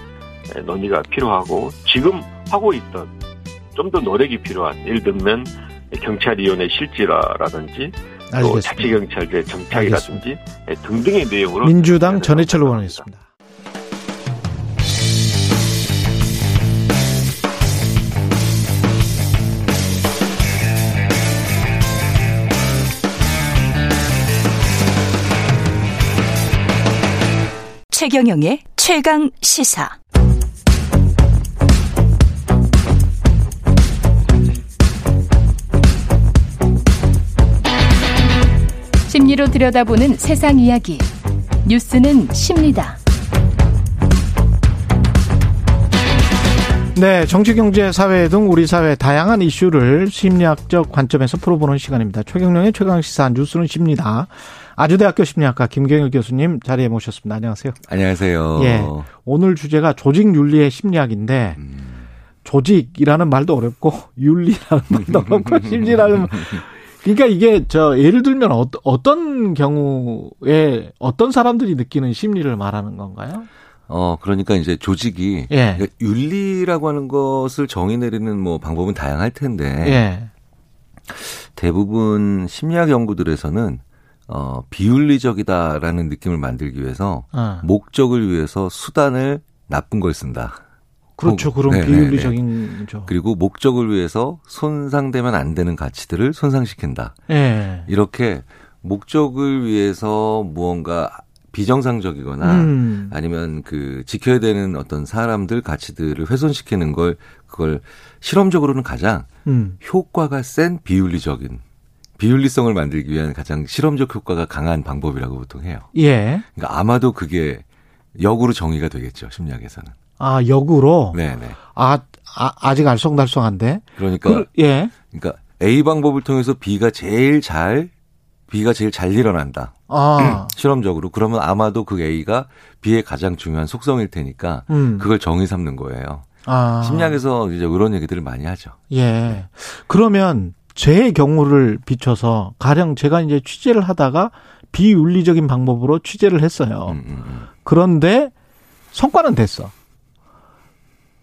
논의가 필요하고 지금 하고 있던 좀 더 노력이 필요한 예를 들면 경찰위원회 실질화라든지 또 자치경찰제 정착이라든지 등등의 내용으로 민주당 전해철 의원이었습니다. 최경영의 최강 시사. 심리로 들여다보는 세상 이야기. 뉴스는 십니다. 네, 정치, 경제, 사회 등 우리 사회 다양한 이슈를 심리학적 관점에서 풀어보는 시간입니다. 최경영의 최강 시사 뉴스는 십니다. 아주대학교 심리학과 김경일 교수님 자리에 모셨습니다. 안녕하세요. 안녕하세요. 예, 오늘 주제가 조직윤리의 심리학인데 조직이라는 말도 어렵고 윤리라는 말도 어렵고 심리라는 그러니까 이게 예를 들면 어떤 경우에 어떤 사람들이 느끼는 심리를 말하는 건가요? 그러니까 이제 조직이 예. 그러니까 윤리라고 하는 것을 정의 내리는 뭐 방법은 다양할 텐데 예. 대부분 심리학 연구들에서는 비윤리적이다라는 느낌을 만들기 위해서 목적을 위해서 수단을 나쁜 걸 쓴다. 그렇죠. 그럼 비윤리적인 거죠. 그리고 목적을 위해서 손상되면 안 되는 가치들을 손상시킨다. 예. 이렇게 목적을 위해서 무언가 비정상적이거나 아니면 그 지켜야 되는 어떤 사람들 가치들을 훼손시키는 그걸 실험적으로는 가장 효과가 센 비윤리적인 비윤리성을 만들기 위한 가장 실험적 효과가 강한 방법이라고 보통 해요. 예. 그러니까 아마도 그게 역으로 정의가 되겠죠. 심리학에서는. 아, 역으로? 네네. 아직 알쏭달쏭한데? 그러니까. 예. 그러니까 A 방법을 통해서 B가 제일 잘 일어난다. 실험적으로. 그러면 아마도 그 A가 B의 가장 중요한 속성일 테니까 그걸 정의 삼는 거예요. 심리학에서 이제 이런 얘기들을 많이 하죠. 예. 그러면 제 경우를 비춰서 가령 제가 이제 취재를 하다가 비윤리적인 방법으로 취재를 했어요. 그런데 성과는 됐어.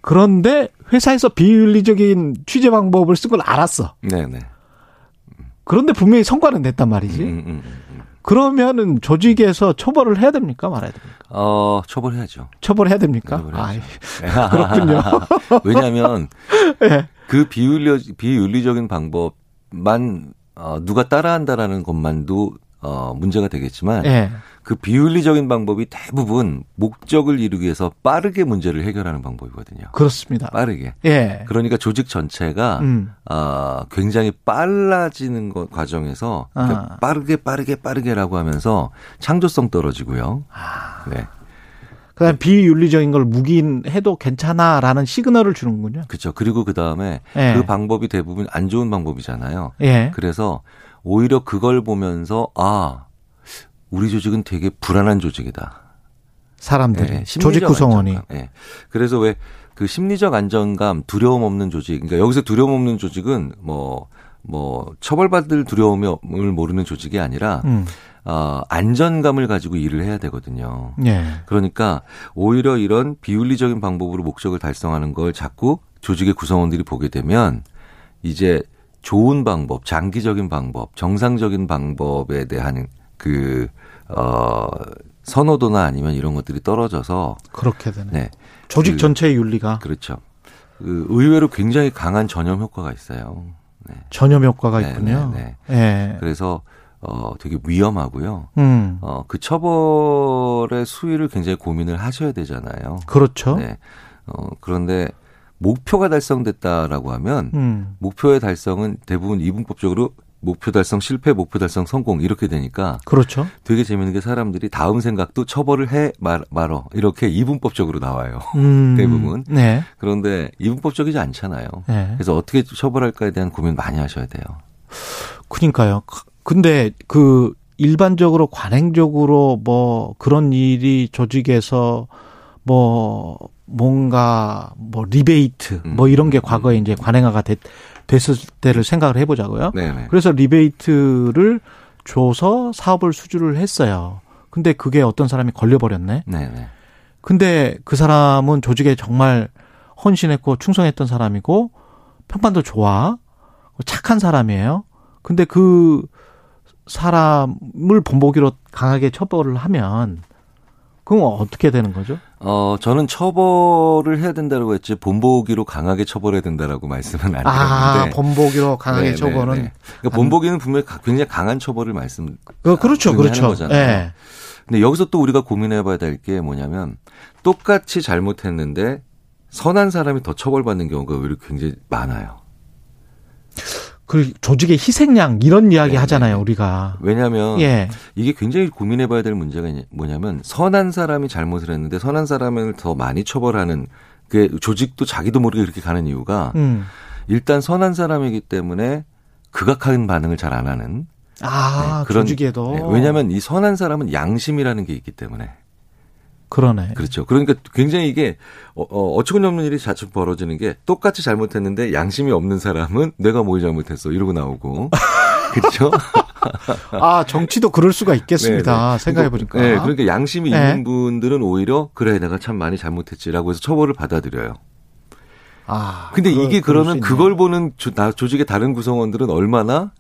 그런데 회사에서 비윤리적인 취재 방법을 쓴 걸 알았어. 네네. 그런데 분명히 성과는 냈단 말이지. 그러면은 조직에서 처벌을 해야 됩니까? 말아야 됩니까? 처벌해야죠. 처벌해야 됩니까? 처벌해야죠. 아, 그렇군요. 왜냐하면 네. 그 비윤리적인 방법만 누가 따라한다라는 것만도 문제가 되겠지만 네. 그 비윤리적인 방법이 대부분 목적을 이루기 위해서 빠르게 문제를 해결하는 방법이거든요. 그렇습니다. 빠르게. 예. 그러니까 조직 전체가 굉장히 빨라지는 과정에서 아. 빠르게라고 하면서 창조성 떨어지고요. 아. 네. 그다음 비윤리적인 걸 묵인해도 괜찮아라는 시그널을 주는군요. 그렇죠. 그리고 그다음에 예. 그 방법이 대부분 안 좋은 방법이잖아요. 예. 그래서 오히려 그걸 보면서 아 우리 조직은 되게 불안한 조직이다. 사람들이. 네, 조직 구성원이. 안정감. 네. 그래서 왜 그 심리적 안정감, 두려움 없는 조직. 그러니까 여기서 두려움 없는 조직은 처벌받을 두려움을 모르는 조직이 아니라 안전감을 가지고 일을 해야 되거든요. 네. 그러니까 오히려 이런 비윤리적인 방법으로 목적을 달성하는 걸 자꾸 조직의 구성원들이 보게 되면 이제 좋은 방법, 장기적인 방법, 정상적인 방법에 대한 선호도나 아니면 이런 것들이 떨어져서 그렇게 되네. 네. 조직 전체의 윤리가 그렇죠. 의외로 굉장히 강한 전염 효과가 있어요. 네. 전염 효과가 네, 있군요. 네, 네. 네. 그래서 되게 위험하고요. 그 처벌의 수위를 굉장히 고민을 하셔야 되잖아요. 그렇죠. 네. 그런데 목표가 달성됐다라고 하면 목표의 달성은 대부분 이분법적으로 목표 달성 실패, 목표 달성 성공 이렇게 되니까 그렇죠. 되게 재밌는 게 사람들이 다음 생각도 처벌을 해 말어 이렇게 이분법적으로 나와요. 대부분. 네. 그런데 이분법적이지 않잖아요. 네. 그래서 어떻게 처벌할까에 대한 고민 많이 하셔야 돼요. 그러니까요. 근데 그 일반적으로 관행적으로 그런 일이 조직에서 리베이트 이런 게 과거에 이제 관행화가 됐을 때를 생각을 해보자고요. 네네. 그래서 리베이트를 줘서 사업을 수주를 했어요. 근데 그게 어떤 사람이 걸려버렸네. 네네. 근데 그 사람은 조직에 정말 헌신했고 충성했던 사람이고 평판도 좋아. 착한 사람이에요. 근데 그 사람을 본보기로 강하게 처벌을 하면 그럼 어떻게 되는 거죠? 저는 처벌을 해야 된다고 했지 본보기로 강하게 처벌해야 된다라고 말씀은 안 드렸는데. 아, 본보기로 강하게 네, 처벌은. 네, 네. 그러니까 본보기는 분명히 굉장히 강한 처벌을 그렇죠. 거잖아요. 네. 근데 여기서 또 우리가 고민해봐야 될 게 뭐냐면 똑같이 잘못했는데 선한 사람이 더 처벌받는 경우가 오히려 굉장히 많아요. 그 조직의 희생양 이런 이야기 네, 하잖아요, 네. 우리가. 왜냐하면 예. 이게 굉장히 고민해봐야 될 문제가 뭐냐면 선한 사람이 잘못을 했는데 선한 사람을 더 많이 처벌하는 그 조직도 자기도 모르게 이렇게 가는 이유가 일단 선한 사람이기 때문에 극악한 반응을 잘 안 하는 그런 조직에도. 네, 왜냐하면 이 선한 사람은 양심이라는 게 있기 때문에. 그러네. 그렇죠. 그러니까 굉장히 이게 어처구니없는 일이 자주 벌어지는 게 똑같이 잘못했는데 양심이 없는 사람은 내가 뭘 잘못했어 이러고 나오고. 그렇죠. 아 정치도 그럴 수가 있겠습니다. 네네. 생각해보니까. 네. 그러니까 양심이 네. 있는 분들은 오히려 그래 내가 참 많이 잘못했지라고 해서 처벌을 받아들여요. 아. 근데 이게 그러면 그걸 보는 조직의 다른 구성원들은 얼마나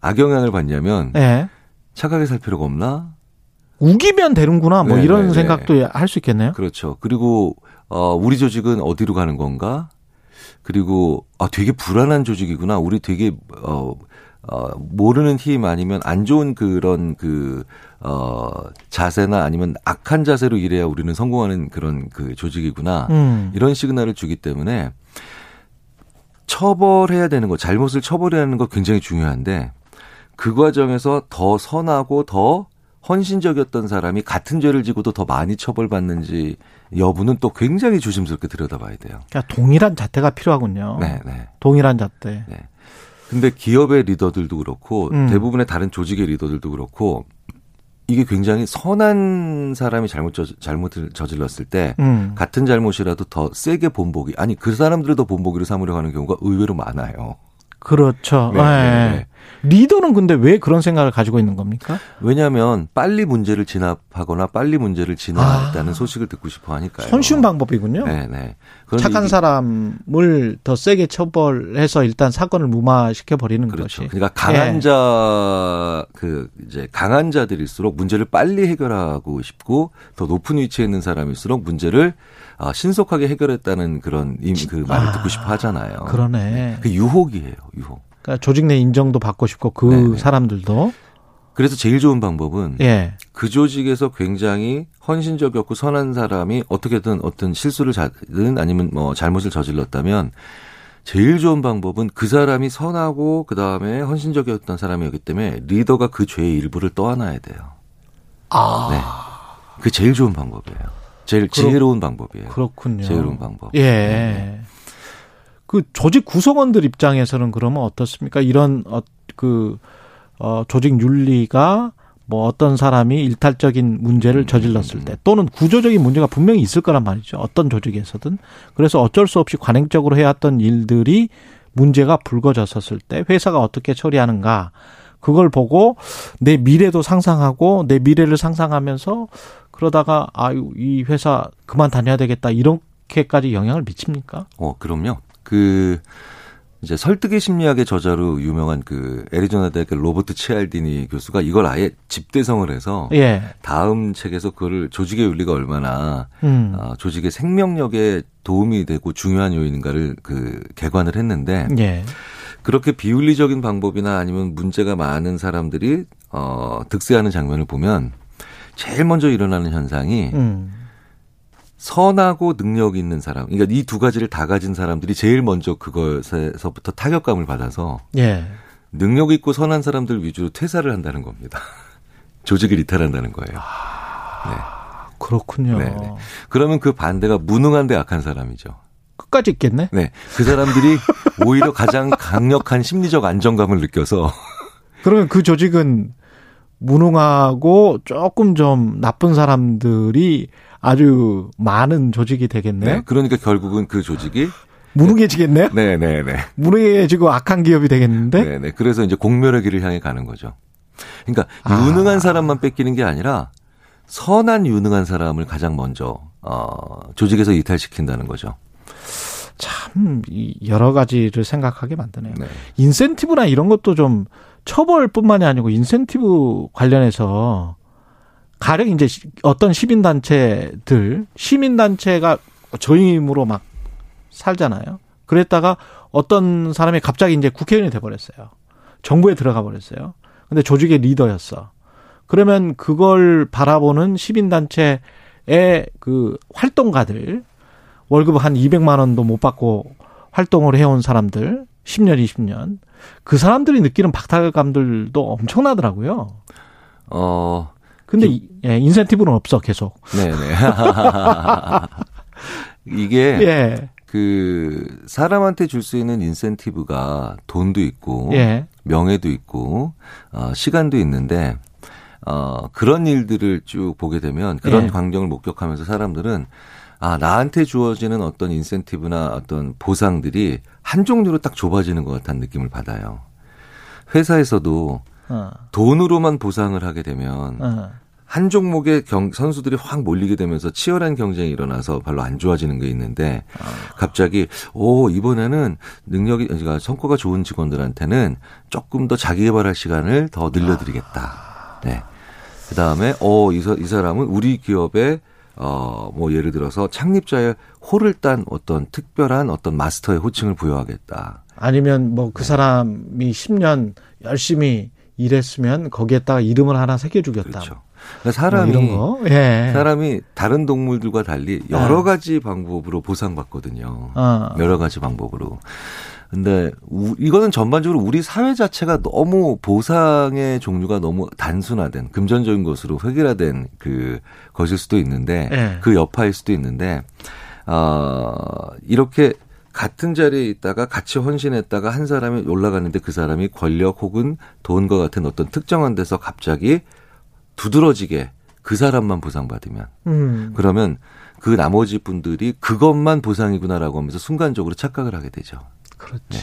악영향을 받냐면 네. 착하게 살 필요가 없나? 우기면 되는구나 이런 생각도 할 수 있겠네요. 그렇죠. 그리고 우리 조직은 어디로 가는 건가? 그리고 되게 불안한 조직이구나. 우리 되게 모르는 힘 아니면 안 좋은 그런 자세나 아니면 악한 자세로 일해야 우리는 성공하는 그런 그 조직이구나. 이런 시그널을 주기 때문에 처벌해야 되는 거, 잘못을 처벌해야 하는 거 굉장히 중요한데 그 과정에서 더 선하고 더 헌신적이었던 사람이 같은 죄를 지고도 더 많이 처벌받는지 여부는 또 굉장히 조심스럽게 들여다봐야 돼요. 그러니까 동일한 잣대가 필요하군요. 네. 동일한 잣대. 네. 근데 기업의 리더들도 그렇고 대부분의 다른 조직의 리더들도 그렇고 이게 굉장히 선한 사람이 잘못을 저질렀을 때 같은 잘못이라도 더 세게 본보기. 아니 그 사람들을 더 본보기로 삼으려고 하는 경우가 의외로 많아요. 그렇죠. 네. 리더는 근데 왜 그런 생각을 가지고 있는 겁니까? 왜냐하면 빨리 문제를 진압하거나 빨리 문제를 진화했다는 소식을 듣고 싶어 하니까요. 손쉬운 방법이군요. 네네. 착한 사람을 더 세게 처벌해서 일단 사건을 무마시켜버리는 그렇죠. 것이. 그러니까 강한 자, 그 이제 강한 자들일수록 문제를 빨리 해결하고 싶고 더 높은 위치에 있는 사람일수록 문제를 신속하게 해결했다는 그런 그 말을 듣고 싶어 하잖아요. 그러네. 네. 그 유혹이에요, 유혹. 그러니까 조직 내 인정도 받고 싶고 그 네네. 사람들도. 그래서 제일 좋은 방법은 그 조직에서 굉장히 헌신적이었고 선한 사람이 어떻게든 어떤 실수를 자든 아니면 뭐 잘못을 저질렀다면 제일 좋은 방법은 그 사람이 선하고 그다음에 헌신적이었던 사람이었기 때문에 리더가 그 죄의 일부를 떠안아야 돼요. 아. 네. 그게 제일 좋은 방법이에요. 제일 지혜로운 방법이에요. 그렇군요. 지혜로운 방법. 예. 네. 그 조직 구성원들 입장에서는 그러면 어떻습니까? 이런 조직 윤리가 뭐 어떤 사람이 일탈적인 문제를 저질렀을 때 또는 구조적인 문제가 분명히 있을 거란 말이죠. 어떤 조직에서든. 그래서 어쩔 수 없이 관행적으로 해왔던 일들이 문제가 불거졌었을 때 회사가 어떻게 처리하는가. 그걸 보고 내 미래도 상상하고 내 미래를 상상하면서 그러다가 이 회사 그만 다녀야 되겠다 이렇게까지 영향을 미칩니까? 그럼요. 그 이제 설득의 심리학의 저자로 유명한 그 애리조나대 그 로버트 치알디니 교수가 이걸 아예 집대성을 해서 다음 책에서 그거를 조직의 윤리가 얼마나 조직의 생명력에 도움이 되고 중요한 요인인가를 그 개관을 했는데 그렇게 비윤리적인 방법이나 아니면 문제가 많은 사람들이 득세하는 장면을 보면 제일 먼저 일어나는 현상이 선하고 능력 있는 사람, 그러니까 이 두 가지를 다 가진 사람들이 제일 먼저 그것에서부터 타격감을 받아서 능력 있고 선한 사람들 위주로 퇴사를 한다는 겁니다. 조직을 이탈한다는 거예요. 네. 그렇군요. 네네. 그러면 그 반대가 무능한데 악한 사람이죠. 끝까지 있겠네. 네, 그 사람들이 오히려 가장 강력한 심리적 안정감을 느껴서. 그러면 그 조직은 무능하고 조금 좀 나쁜 사람들이 아주 많은 조직이 되겠네요. 네, 그러니까 결국은 그 조직이 무능해지겠네요. 네. 무능해지고 악한 기업이 되겠는데. 네. 그래서 이제 공멸의 길을 향해 가는 거죠. 그러니까 유능한 사람만 뺏기는 게 아니라 선한 유능한 사람을 가장 먼저 조직에서 이탈시킨다는 거죠. 참 여러 가지를 생각하게 만드네요. 네. 인센티브나 이런 것도 좀 처벌뿐만이 아니고 인센티브 관련해서 가령 이제 어떤 시민단체가 저임으로 막 살잖아요. 그랬다가 어떤 사람이 갑자기 이제 국회의원이 돼버렸어요. 정부에 들어가 버렸어요. 근데 조직의 리더였어. 그러면 그걸 바라보는 시민단체의 그 활동가들, 월급 한 200만 원도 못 받고 활동을 해온 사람들, 10년, 20년. 그 사람들이 느끼는 박탈감들도 엄청나더라고요. 근데 인센티브는 없어, 계속. 네네. 이게 그 사람한테 줄 수 있는 인센티브가 돈도 있고 명예도 있고 시간도 있는데 그런 일들을 쭉 보게 되면 그런 광경을 목격하면서 사람들은 나한테 주어지는 어떤 인센티브나 어떤 보상들이 한 종류로 딱 좁아지는 것 같다는 느낌을 받아요. 회사에서도 돈으로만 보상을 하게 되면 한 종목의 선수들이 확 몰리게 되면서 치열한 경쟁이 일어나서 별로 안 좋아지는 게 있는데 갑자기 이번에는 능력이 성과가 좋은 직원들한테는 조금 더 자기 개발할 시간을 더 늘려드리겠다. 네. 그다음에 이 사람은 우리 기업의 뭐 예를 들어서 창립자의 호를 딴 어떤 특별한 어떤 마스터의 호칭을 부여하겠다. 아니면 뭐 그 사람이 10년 열심히 일했으면 거기에다가 이름을 하나 새겨주겠다. 그렇죠. 그러니까 사람이 뭐 이런 거. 사람이 다른 동물들과 달리 여러 가지 방법으로 보상받거든요. 여러 가지 방법으로. 근데 이거는 전반적으로 우리 사회 자체가 너무 보상의 종류가 너무 단순화된 금전적인 것으로 획일화된 그 것일 수도 있는데 그 여파일 수도 있는데 이렇게 같은 자리에 있다가 같이 헌신했다가 한 사람이 올라갔는데 그 사람이 권력 혹은 돈과 같은 어떤 특정한 데서 갑자기 두드러지게 그 사람만 보상받으면 그러면 그 나머지 분들이 그것만 보상이구나라고 하면서 순간적으로 착각을 하게 되죠. 그렇지. 네.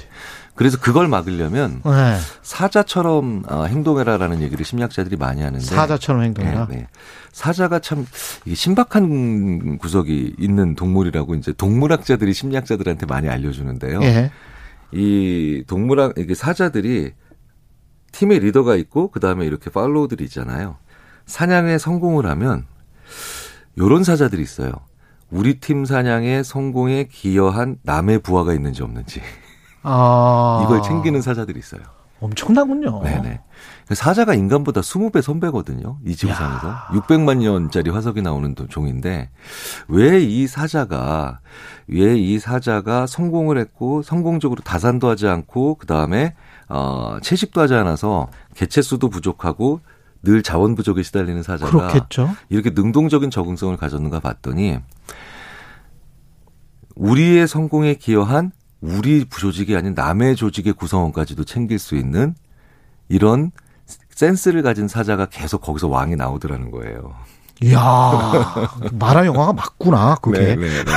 그래서 그걸 막으려면 네. 사자처럼 행동해라라는 얘기를 심리학자들이 많이 하는데. 사자처럼 행동해라. 네, 네. 사자가 참 신박한 구석이 있는 동물이라고 이제 동물학자들이 심리학자들한테 많이 알려주는데요. 네. 이 동물학 이게 사자들이 팀의 리더가 있고 그 다음에 이렇게 팔로우들이 있잖아요. 사냥에 성공을 하면 이런 사자들이 있어요. 우리 팀 사냥의 성공에 기여한 남의 부하가 있는지 없는지 아. 이걸 챙기는 사자들이 있어요. 엄청나군요. 네네. 사자가 인간보다 20배 선배거든요. 이 지구상에서. 야. 600만 년짜리 화석이 나오는 종인데 왜 이 사자가 성공을 했고 성공적으로 다산도 하지 않고 그다음에 채식도 하지 않아서 개체수도 부족하고 늘 자원 부족에 시달리는 사자가 그렇겠죠. 이렇게 능동적인 적응성을 가졌는가 봤더니 우리의 성공에 기여한 우리 조직이 아닌 남의 조직의 구성원까지도 챙길 수 있는 이런 센스를 가진 사자가 계속 거기서 왕이 나오더라는 거예요. 이야, 마라 영화가 맞구나, 그게. 네네네.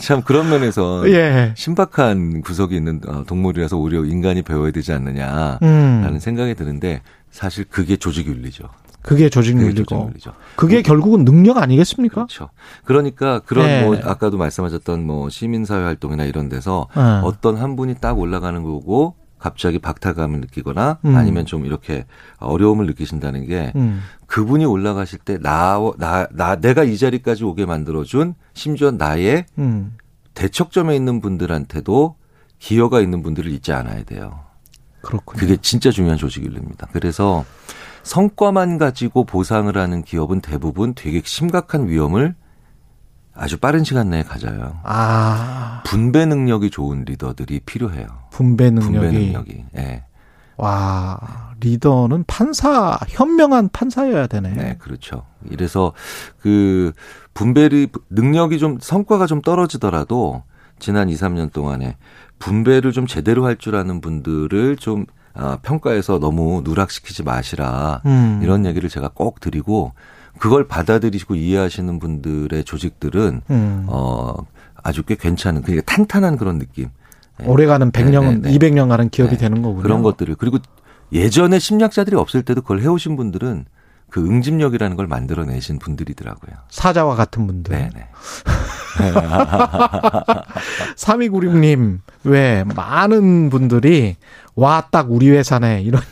참 그런 면에서 예. 신박한 구석이 있는 동물이라서 오히려 인간이 배워야 되지 않느냐라는 생각이 드는데 사실 그게 조직 윤리죠. 그게 조직 윤리고. 그게 결국은 능력 아니겠습니까? 그렇죠. 그러니까 그런 네. 뭐 아까도 말씀하셨던 뭐 시민사회 활동이나 이런 데서 네. 어떤 한 분이 딱 올라가는 거고 갑자기 박탈감을 느끼거나 아니면 좀 이렇게 어려움을 느끼신다는 게 그분이 올라가실 때 내가 이 자리까지 오게 만들어준 심지어 나의 대척점에 있는 분들한테도 기여가 있는 분들을 잊지 않아야 돼요. 그렇군요. 그게 진짜 중요한 조직 윤리입니다. 그래서 성과만 가지고 보상을 하는 기업은 대부분 되게 심각한 위험을 아주 빠른 시간 내에 가져요. 아. 분배 능력이 좋은 리더들이 필요해요. 분배 능력이. 네. 와, 리더는 판사, 현명한 판사여야 되네. 네, 그렇죠. 이래서 그 분배의 능력이 좀 성과가 좀 떨어지더라도 지난 2, 3년 동안에 분배를 좀 제대로 할 줄 아는 분들을 좀 평가해서 너무 누락시키지 마시라 이런 얘기를 제가 꼭 드리고 그걸 받아들이시고 이해하시는 분들의 조직들은 아주 꽤 괜찮은 그러니까 탄탄한 그런 느낌. 오래가는 100년, 200년 가는 기업이 되는 거군요. 그런 것들을. 그리고 예전에 심리학자들이 없을 때도 그걸 해오신 분들은 그 응집력이라는 걸 만들어내신 분들이더라고요. 사자와 같은 분들. 네네. 3296님 왜 많은 분들이 와 딱 우리 회사네 이런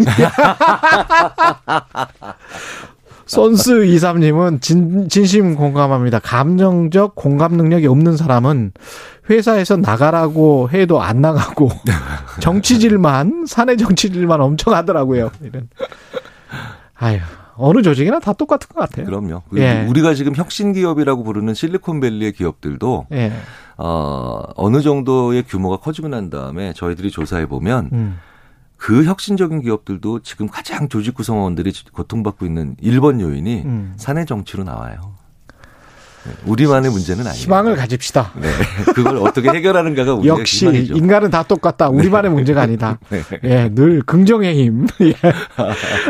선수 23님은 진심 공감합니다. 감정적 공감 능력이 없는 사람은 회사에서 나가라고 해도 안 나가고 정치질만 사내 정치질만 엄청 하더라고요. 이런. 아유. 어느 조직이나 다 똑같은 것 같아요. 그럼요. 예. 우리가 지금 혁신기업이라고 부르는 실리콘밸리의 기업들도 예. 어느 정도의 규모가 커지고 난 다음에 저희들이 조사해 보면 그 혁신적인 기업들도 지금 가장 조직 구성원들이 고통받고 있는 1번 요인이 사내 정치로 나와요. 우리만의 문제는 아니에요. 희망을 가집시다. 네. 그걸 어떻게 해결하는가가 우리의 역시 희망이죠. 인간은 다 똑같다. 우리만의 네. 문제가 아니다. 네. 예, 늘 긍정의 힘. 예.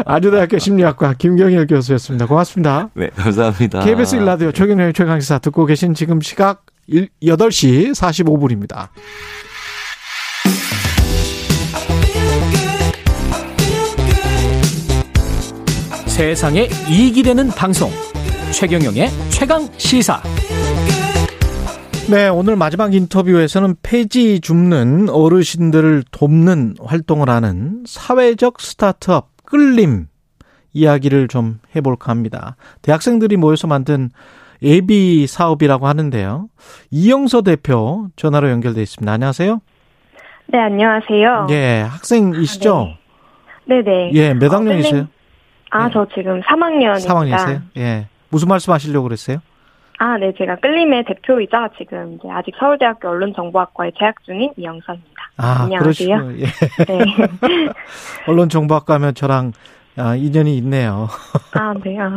아주대학교 심리학과 김경일 교수였습니다. 고맙습니다. 네, 감사합니다. KBS 1라디오 최경영의 최강시사 듣고 계신 지금 시각 8시 45분입니다. 세상에 이익이 되는 방송. 최경영의 최강시사. 네, 오늘 마지막 인터뷰에서는 폐지 줍는 어르신들을 돕는 활동을 하는 사회적 스타트업 끌림 이야기를 좀 해볼까 합니다. 대학생들이 모여서 만든 예비 사업이라고 하는데요. 이영서 대표 전화로 연결돼 있습니다. 안녕하세요. 네, 안녕하세요. 예, 학생이시죠? 네. 네네. 예, 몇 학년이세요? 네. 저 지금 3학년입니다. 3학년이세요? 예. 무슨 말씀 하시려고 그랬어요? 네. 제가 끌림의 대표이자 지금 이제 아직 서울대학교 언론정보학과에 재학 중인 이영서입니다. 안녕하세요. 예. 네. 언론정보학과 하면 저랑 인연이 있네요.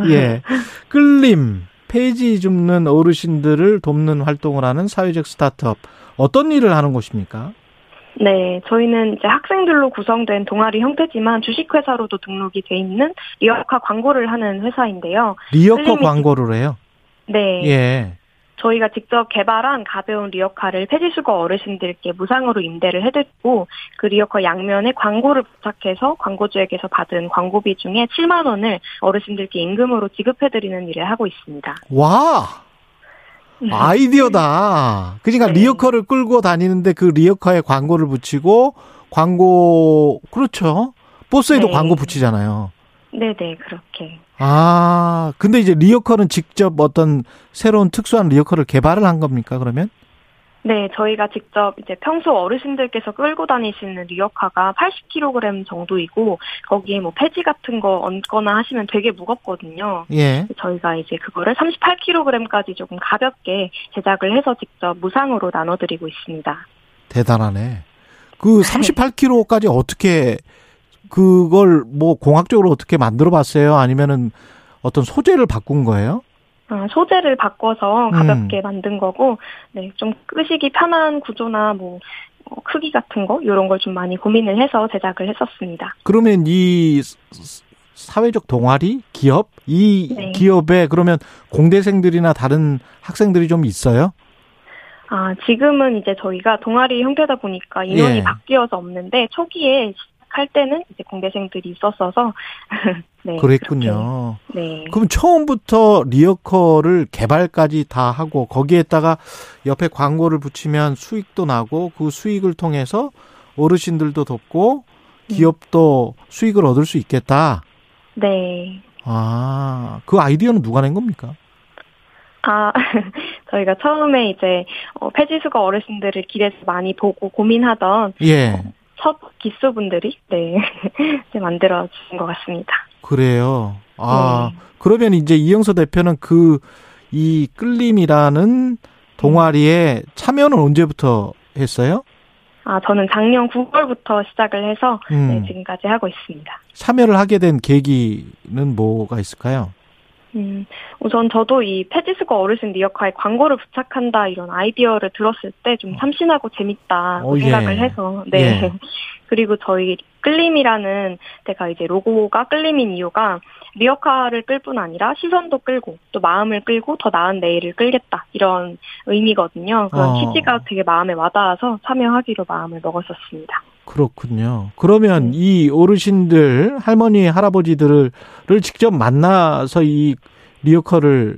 네. 예. 끌림, 페이지 줍는 어르신들을 돕는 활동을 하는 사회적 스타트업. 어떤 일을 하는 곳입니까? 네, 저희는 이제 학생들로 구성된 동아리 형태지만 주식회사로도 등록이 돼 있는 리어카 광고를 하는 회사인데요. 리어카 광고를 해요? 네. 예. 저희가 직접 개발한 가벼운 리어카를 폐지수거 어르신들께 무상으로 임대를 해드리고 그 리어카 양면에 광고를 부착해서 광고주에게서 받은 광고비 중에 7만 원을 어르신들께 임금으로 지급해드리는 일을 하고 있습니다. 와! 아이디어다. 그러니까 네. 리어카를 끌고 다니는데 그 리어카에 광고를 붙이고 광고, 그렇죠. 버스에도 네. 광고 붙이잖아요. 네네, 그렇게. 아, 근데 이제 리어커는 직접 어떤 새로운 특수한 리어커를 개발을 한 겁니까, 그러면? 네, 저희가 직접 이제 평소 어르신들께서 끌고 다니시는 리어카가 80kg 정도이고, 거기에 뭐 폐지 같은 거 얹거나 하시면 되게 무겁거든요. 예. 저희가 이제 그거를 38kg까지 조금 가볍게 제작을 해서 직접 무상으로 나눠드리고 있습니다. 대단하네. 그 38kg까지 어떻게, 그걸 뭐 공학적으로 어떻게 만들어 봤어요? 아니면은 어떤 소재를 바꾼 거예요? 아, 소재를 바꿔서 가볍게 만든 거고, 네, 좀 끄시기 편한 구조나 뭐, 크기 같은 거, 이런 걸 좀 많이 고민을 해서 제작을 했었습니다. 그러면 이 사회적 동아리? 기업? 이 네. 기업에 그러면 공대생들이나 다른 학생들이 좀 있어요? 아, 지금은 이제 저희가 동아리 형태다 보니까 인원이 예. 바뀌어서 없는데, 초기에 할 때는 이제 공대생들이 있었어서 네, 그랬군요. 네. 그럼 처음부터 리어커를 개발까지 다 하고 거기에다가 옆에 광고를 붙이면 수익도 나고 그 수익을 통해서 어르신들도 돕고 기업도 수익을 얻을 수 있겠다. 네. 아, 그 아이디어는 누가 낸 겁니까? 아, 저희가 처음에 이제 폐지수거 어르신들을 길에서 많이 보고 고민하던 예. 첫 기수분들이 네 만들어 주신 것 같습니다. 그래요. 아 네. 그러면 이제 이영서 대표는 그 이 끌림이라는 동아리에 참여는 언제부터 했어요? 아 저는 작년 9월부터 시작을 해서 네, 지금까지 하고 있습니다. 참여를 하게 된 계기는 뭐가 있을까요? 우선 저도 이 폐지수거 어르신 리어카에 광고를 부착한다 이런 아이디어를 들었을 때 좀 참신하고 재밌다고 생각을 예. 해서 네 예. 그리고 저희 끌림이라는 데가 이제 로고가 끌림인 이유가 리어카를 끌 뿐 아니라 시선도 끌고 또 마음을 끌고 더 나은 내일을 끌겠다 이런 의미거든요. 그런 취지가 되게 마음에 와닿아서 참여하기로 마음을 먹었었습니다. 그렇군요. 그러면 이 어르신들, 할머니, 할아버지들을 직접 만나서 이 리어카를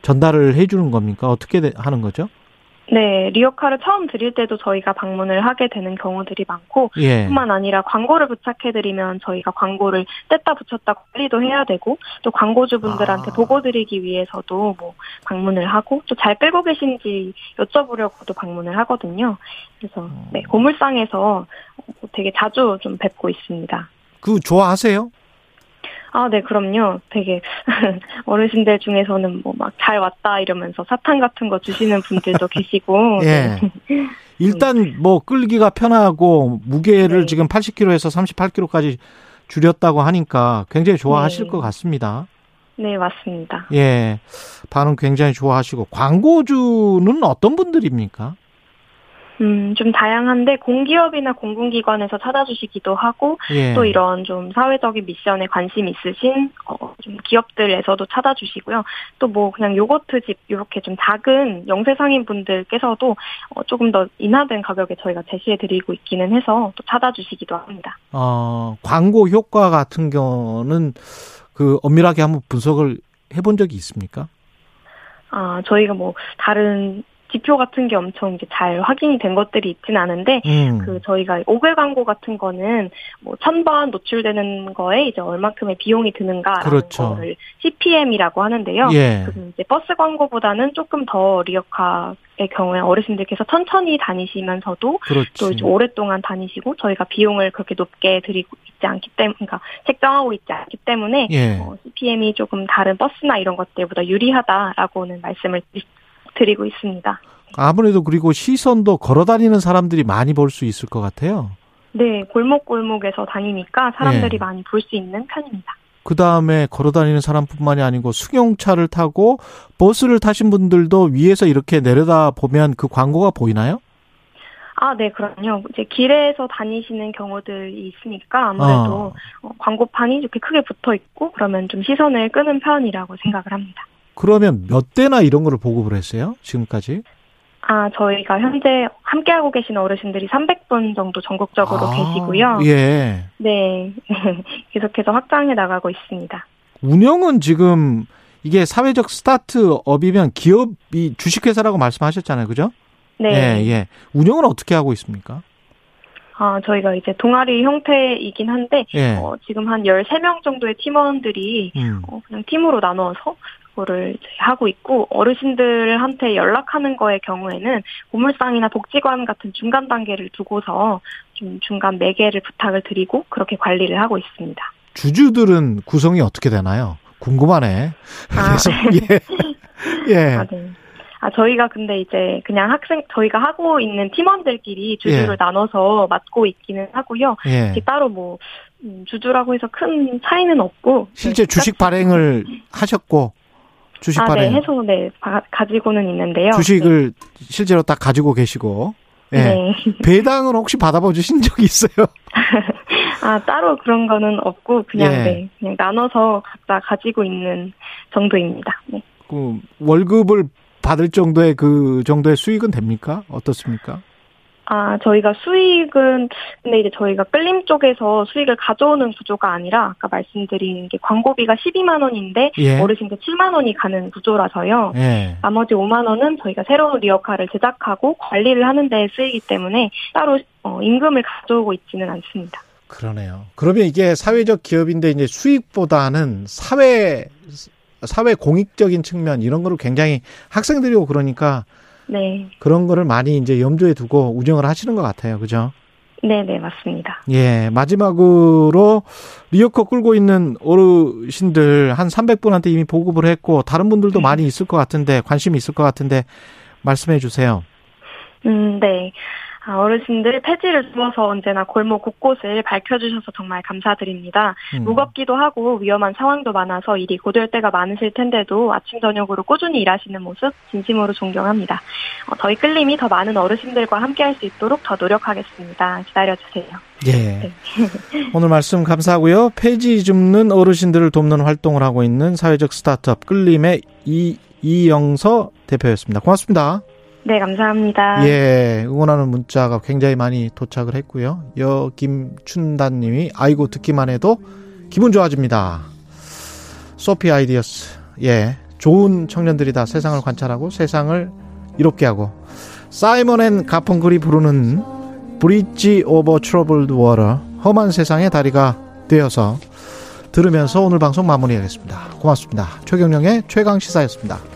전달을 해주는 겁니까? 어떻게 하는 거죠? 네, 리어카를 처음 드릴 때도 저희가 방문을 하게 되는 경우들이 많고 예. 뿐만 아니라 광고를 부착해드리면 저희가 광고를 뗐다 붙였다 관리도 해야 되고 또 광고주분들한테 보고드리기 위해서도 뭐 방문을 하고 또 잘 끌고 계신지 여쭤보려고도 방문을 하거든요. 그래서 네, 고물상에서 되게 자주 좀 뵙고 있습니다. 그 좋아하세요? 아, 네, 그럼요. 되게 어르신들 중에서는 뭐 막 잘 왔다 이러면서 사탕 같은 거 주시는 분들도 계시고. 예. 일단 뭐 끌기가 편하고 무게를 네. 지금 80kg에서 38kg까지 줄였다고 하니까 굉장히 좋아하실 네. 것 같습니다. 네, 맞습니다. 예, 반응 굉장히 좋아하시고 광고주는 어떤 분들입니까? 좀 다양한데 공기업이나 공공기관에서 찾아주시기도 하고 예. 또 이런 좀 사회적인 미션에 관심 있으신 좀 기업들에서도 찾아주시고요. 또 뭐 그냥 요거트집 이렇게 좀 작은 영세상인 분들께서도 조금 더 인하된 가격에 저희가 제시해드리고 있기는 해서 또 찾아주시기도 합니다. 광고 효과 같은 경우는 그 엄밀하게 한번 분석을 해본 적이 있습니까? 아 저희가 뭐 다른 지표 같은 게 엄청 이제 잘 확인이 된 것들이 있진 않은데, 그 저희가 5개 광고 같은 거는 뭐 1,000번 노출되는 거에 이제 얼만큼의 비용이 드는가라는 그렇죠. 거를 CPM이라고 하는데요. 예. 이제 버스 광고보다는 조금 더 리어카의 경우에 어르신들께서 천천히 다니시면서도 그렇지. 또 이제 오랫동안 다니시고 저희가 비용을 그렇게 높게 드리고 있지 않기 때문에, 그러니까 책정하고 있지 않기 때문에 예. CPM이 조금 다른 버스나 이런 것들보다 유리하다라고는 말씀을 드리고 있습니다. 아무래도 그리고 시선도 걸어다니는 사람들이 많이 볼 수 있을 것 같아요. 네, 골목골목에서 다니니까 사람들이 네. 많이 볼 수 있는 편입니다. 그다음에 걸어다니는 사람뿐만이 아니고 승용차를 타고 버스를 타신 분들도 위에서 이렇게 내려다보면 그 광고가 보이나요? 아, 네, 그럼요. 이제 길에서 다니시는 경우들이 있으니까 아무래도 광고판이 이렇게 크게 붙어 있고 그러면 좀 시선을 끄는 편이라고 생각을 합니다. 그러면 몇 대나 이런 거를 보급을 했어요? 지금까지? 아, 저희가 현재 함께하고 계시는 어르신들이 300분 정도 전국적으로 계시고요. 예. 네. 계속해서 확장해 나가고 있습니다. 운영은 지금 이게 사회적 스타트업이면 기업이 주식회사라고 말씀하셨잖아요. 그죠? 네. 예, 예. 운영은 어떻게 하고 있습니까? 아, 저희가 이제 동아리 형태이긴 한데, 예. 지금 한 13명 정도의 팀원들이 그냥 팀으로 나눠서 그거를 하고 있고, 어르신들한테 연락하는 거의 경우에는 보물상이나 복지관 같은 중간 단계를 두고서 좀 중간 매개를 부탁을 드리고 그렇게 관리를 하고 있습니다. 주주들은 구성이 어떻게 되나요? 궁금하네. 그래서 예. 예. 아, 네. 아, 저희가 근데 이제 그냥 저희가 하고 있는 팀원들끼리 주주를 예. 나눠서 맡고 있기는 하고요. 예. 따로 뭐, 주주라고 해서 큰 차이는 없고. 실제 네, 주식 발행을 하셨고, 주식 발행. 네, 해서, 네, 가지고는 있는데요. 주식을 네. 실제로 딱 가지고 계시고. 예. 네. 배당은 혹시 받아보신 적이 있어요? 아, 따로 그런 거는 없고, 그냥, 예. 네, 그냥 나눠서 각자 가지고 있는 정도입니다. 네. 그, 월급을 받을 정도의 그 정도의 수익은 됩니까? 어떻습니까? 아, 저희가 수익은, 근데 이제 저희가 끌림 쪽에서 수익을 가져오는 구조가 아니라, 아까 말씀드린 게 광고비가 12만 원인데, 예. 어르신께 7만 원이 가는 구조라서요. 예. 나머지 5만 원은 저희가 새로운 리어카를 제작하고 관리를 하는 데 쓰이기 때문에 따로 임금을 가져오고 있지는 않습니다. 그러네요. 그러면 이게 사회적 기업인데 이제 수익보다는 사회 공익적인 측면 이런 거를 굉장히 학생들이고 그러니까 네. 그런 거를 많이 이제 염두에 두고 운영을 하시는 것 같아요. 그죠? 네, 맞습니다. 예, 마지막으로 리어커 끌고 있는 어르신들 한 300분한테 이미 보급을 했고 다른 분들도 많이 있을 것 같은데 관심이 있을 것 같은데 말씀해 주세요. 네. 어르신들 폐지를 주어서 언제나 골목 곳곳을 밝혀주셔서 정말 감사드립니다. 무겁기도 하고 위험한 상황도 많아서 일이 고될 때가 많으실 텐데도 아침 저녁으로 꾸준히 일하시는 모습 진심으로 존경합니다. 저희 끌림이 더 많은 어르신들과 함께할 수 있도록 더 노력하겠습니다. 기다려주세요. 예. 네. 오늘 말씀 감사하고요. 폐지 줍는 어르신들을 돕는 활동을 하고 있는 사회적 스타트업 끌림의 이영서 대표였습니다. 고맙습니다. 네, 감사합니다. 예, 응원하는 문자가 굉장히 많이 도착을 했고요. 김춘단님이 아이고 듣기만 해도 기분 좋아집니다. 소피 아이디어스, 예, 좋은 청년들이다. 세상을 관찰하고 세상을 이롭게 하고. 사이먼 앤 가펑클이 부르는 브릿지 오버 트러블드 워터, 험한 세상의 다리가 되어서 들으면서 오늘 방송 마무리하겠습니다. 고맙습니다. 최경영의 최강 시사였습니다.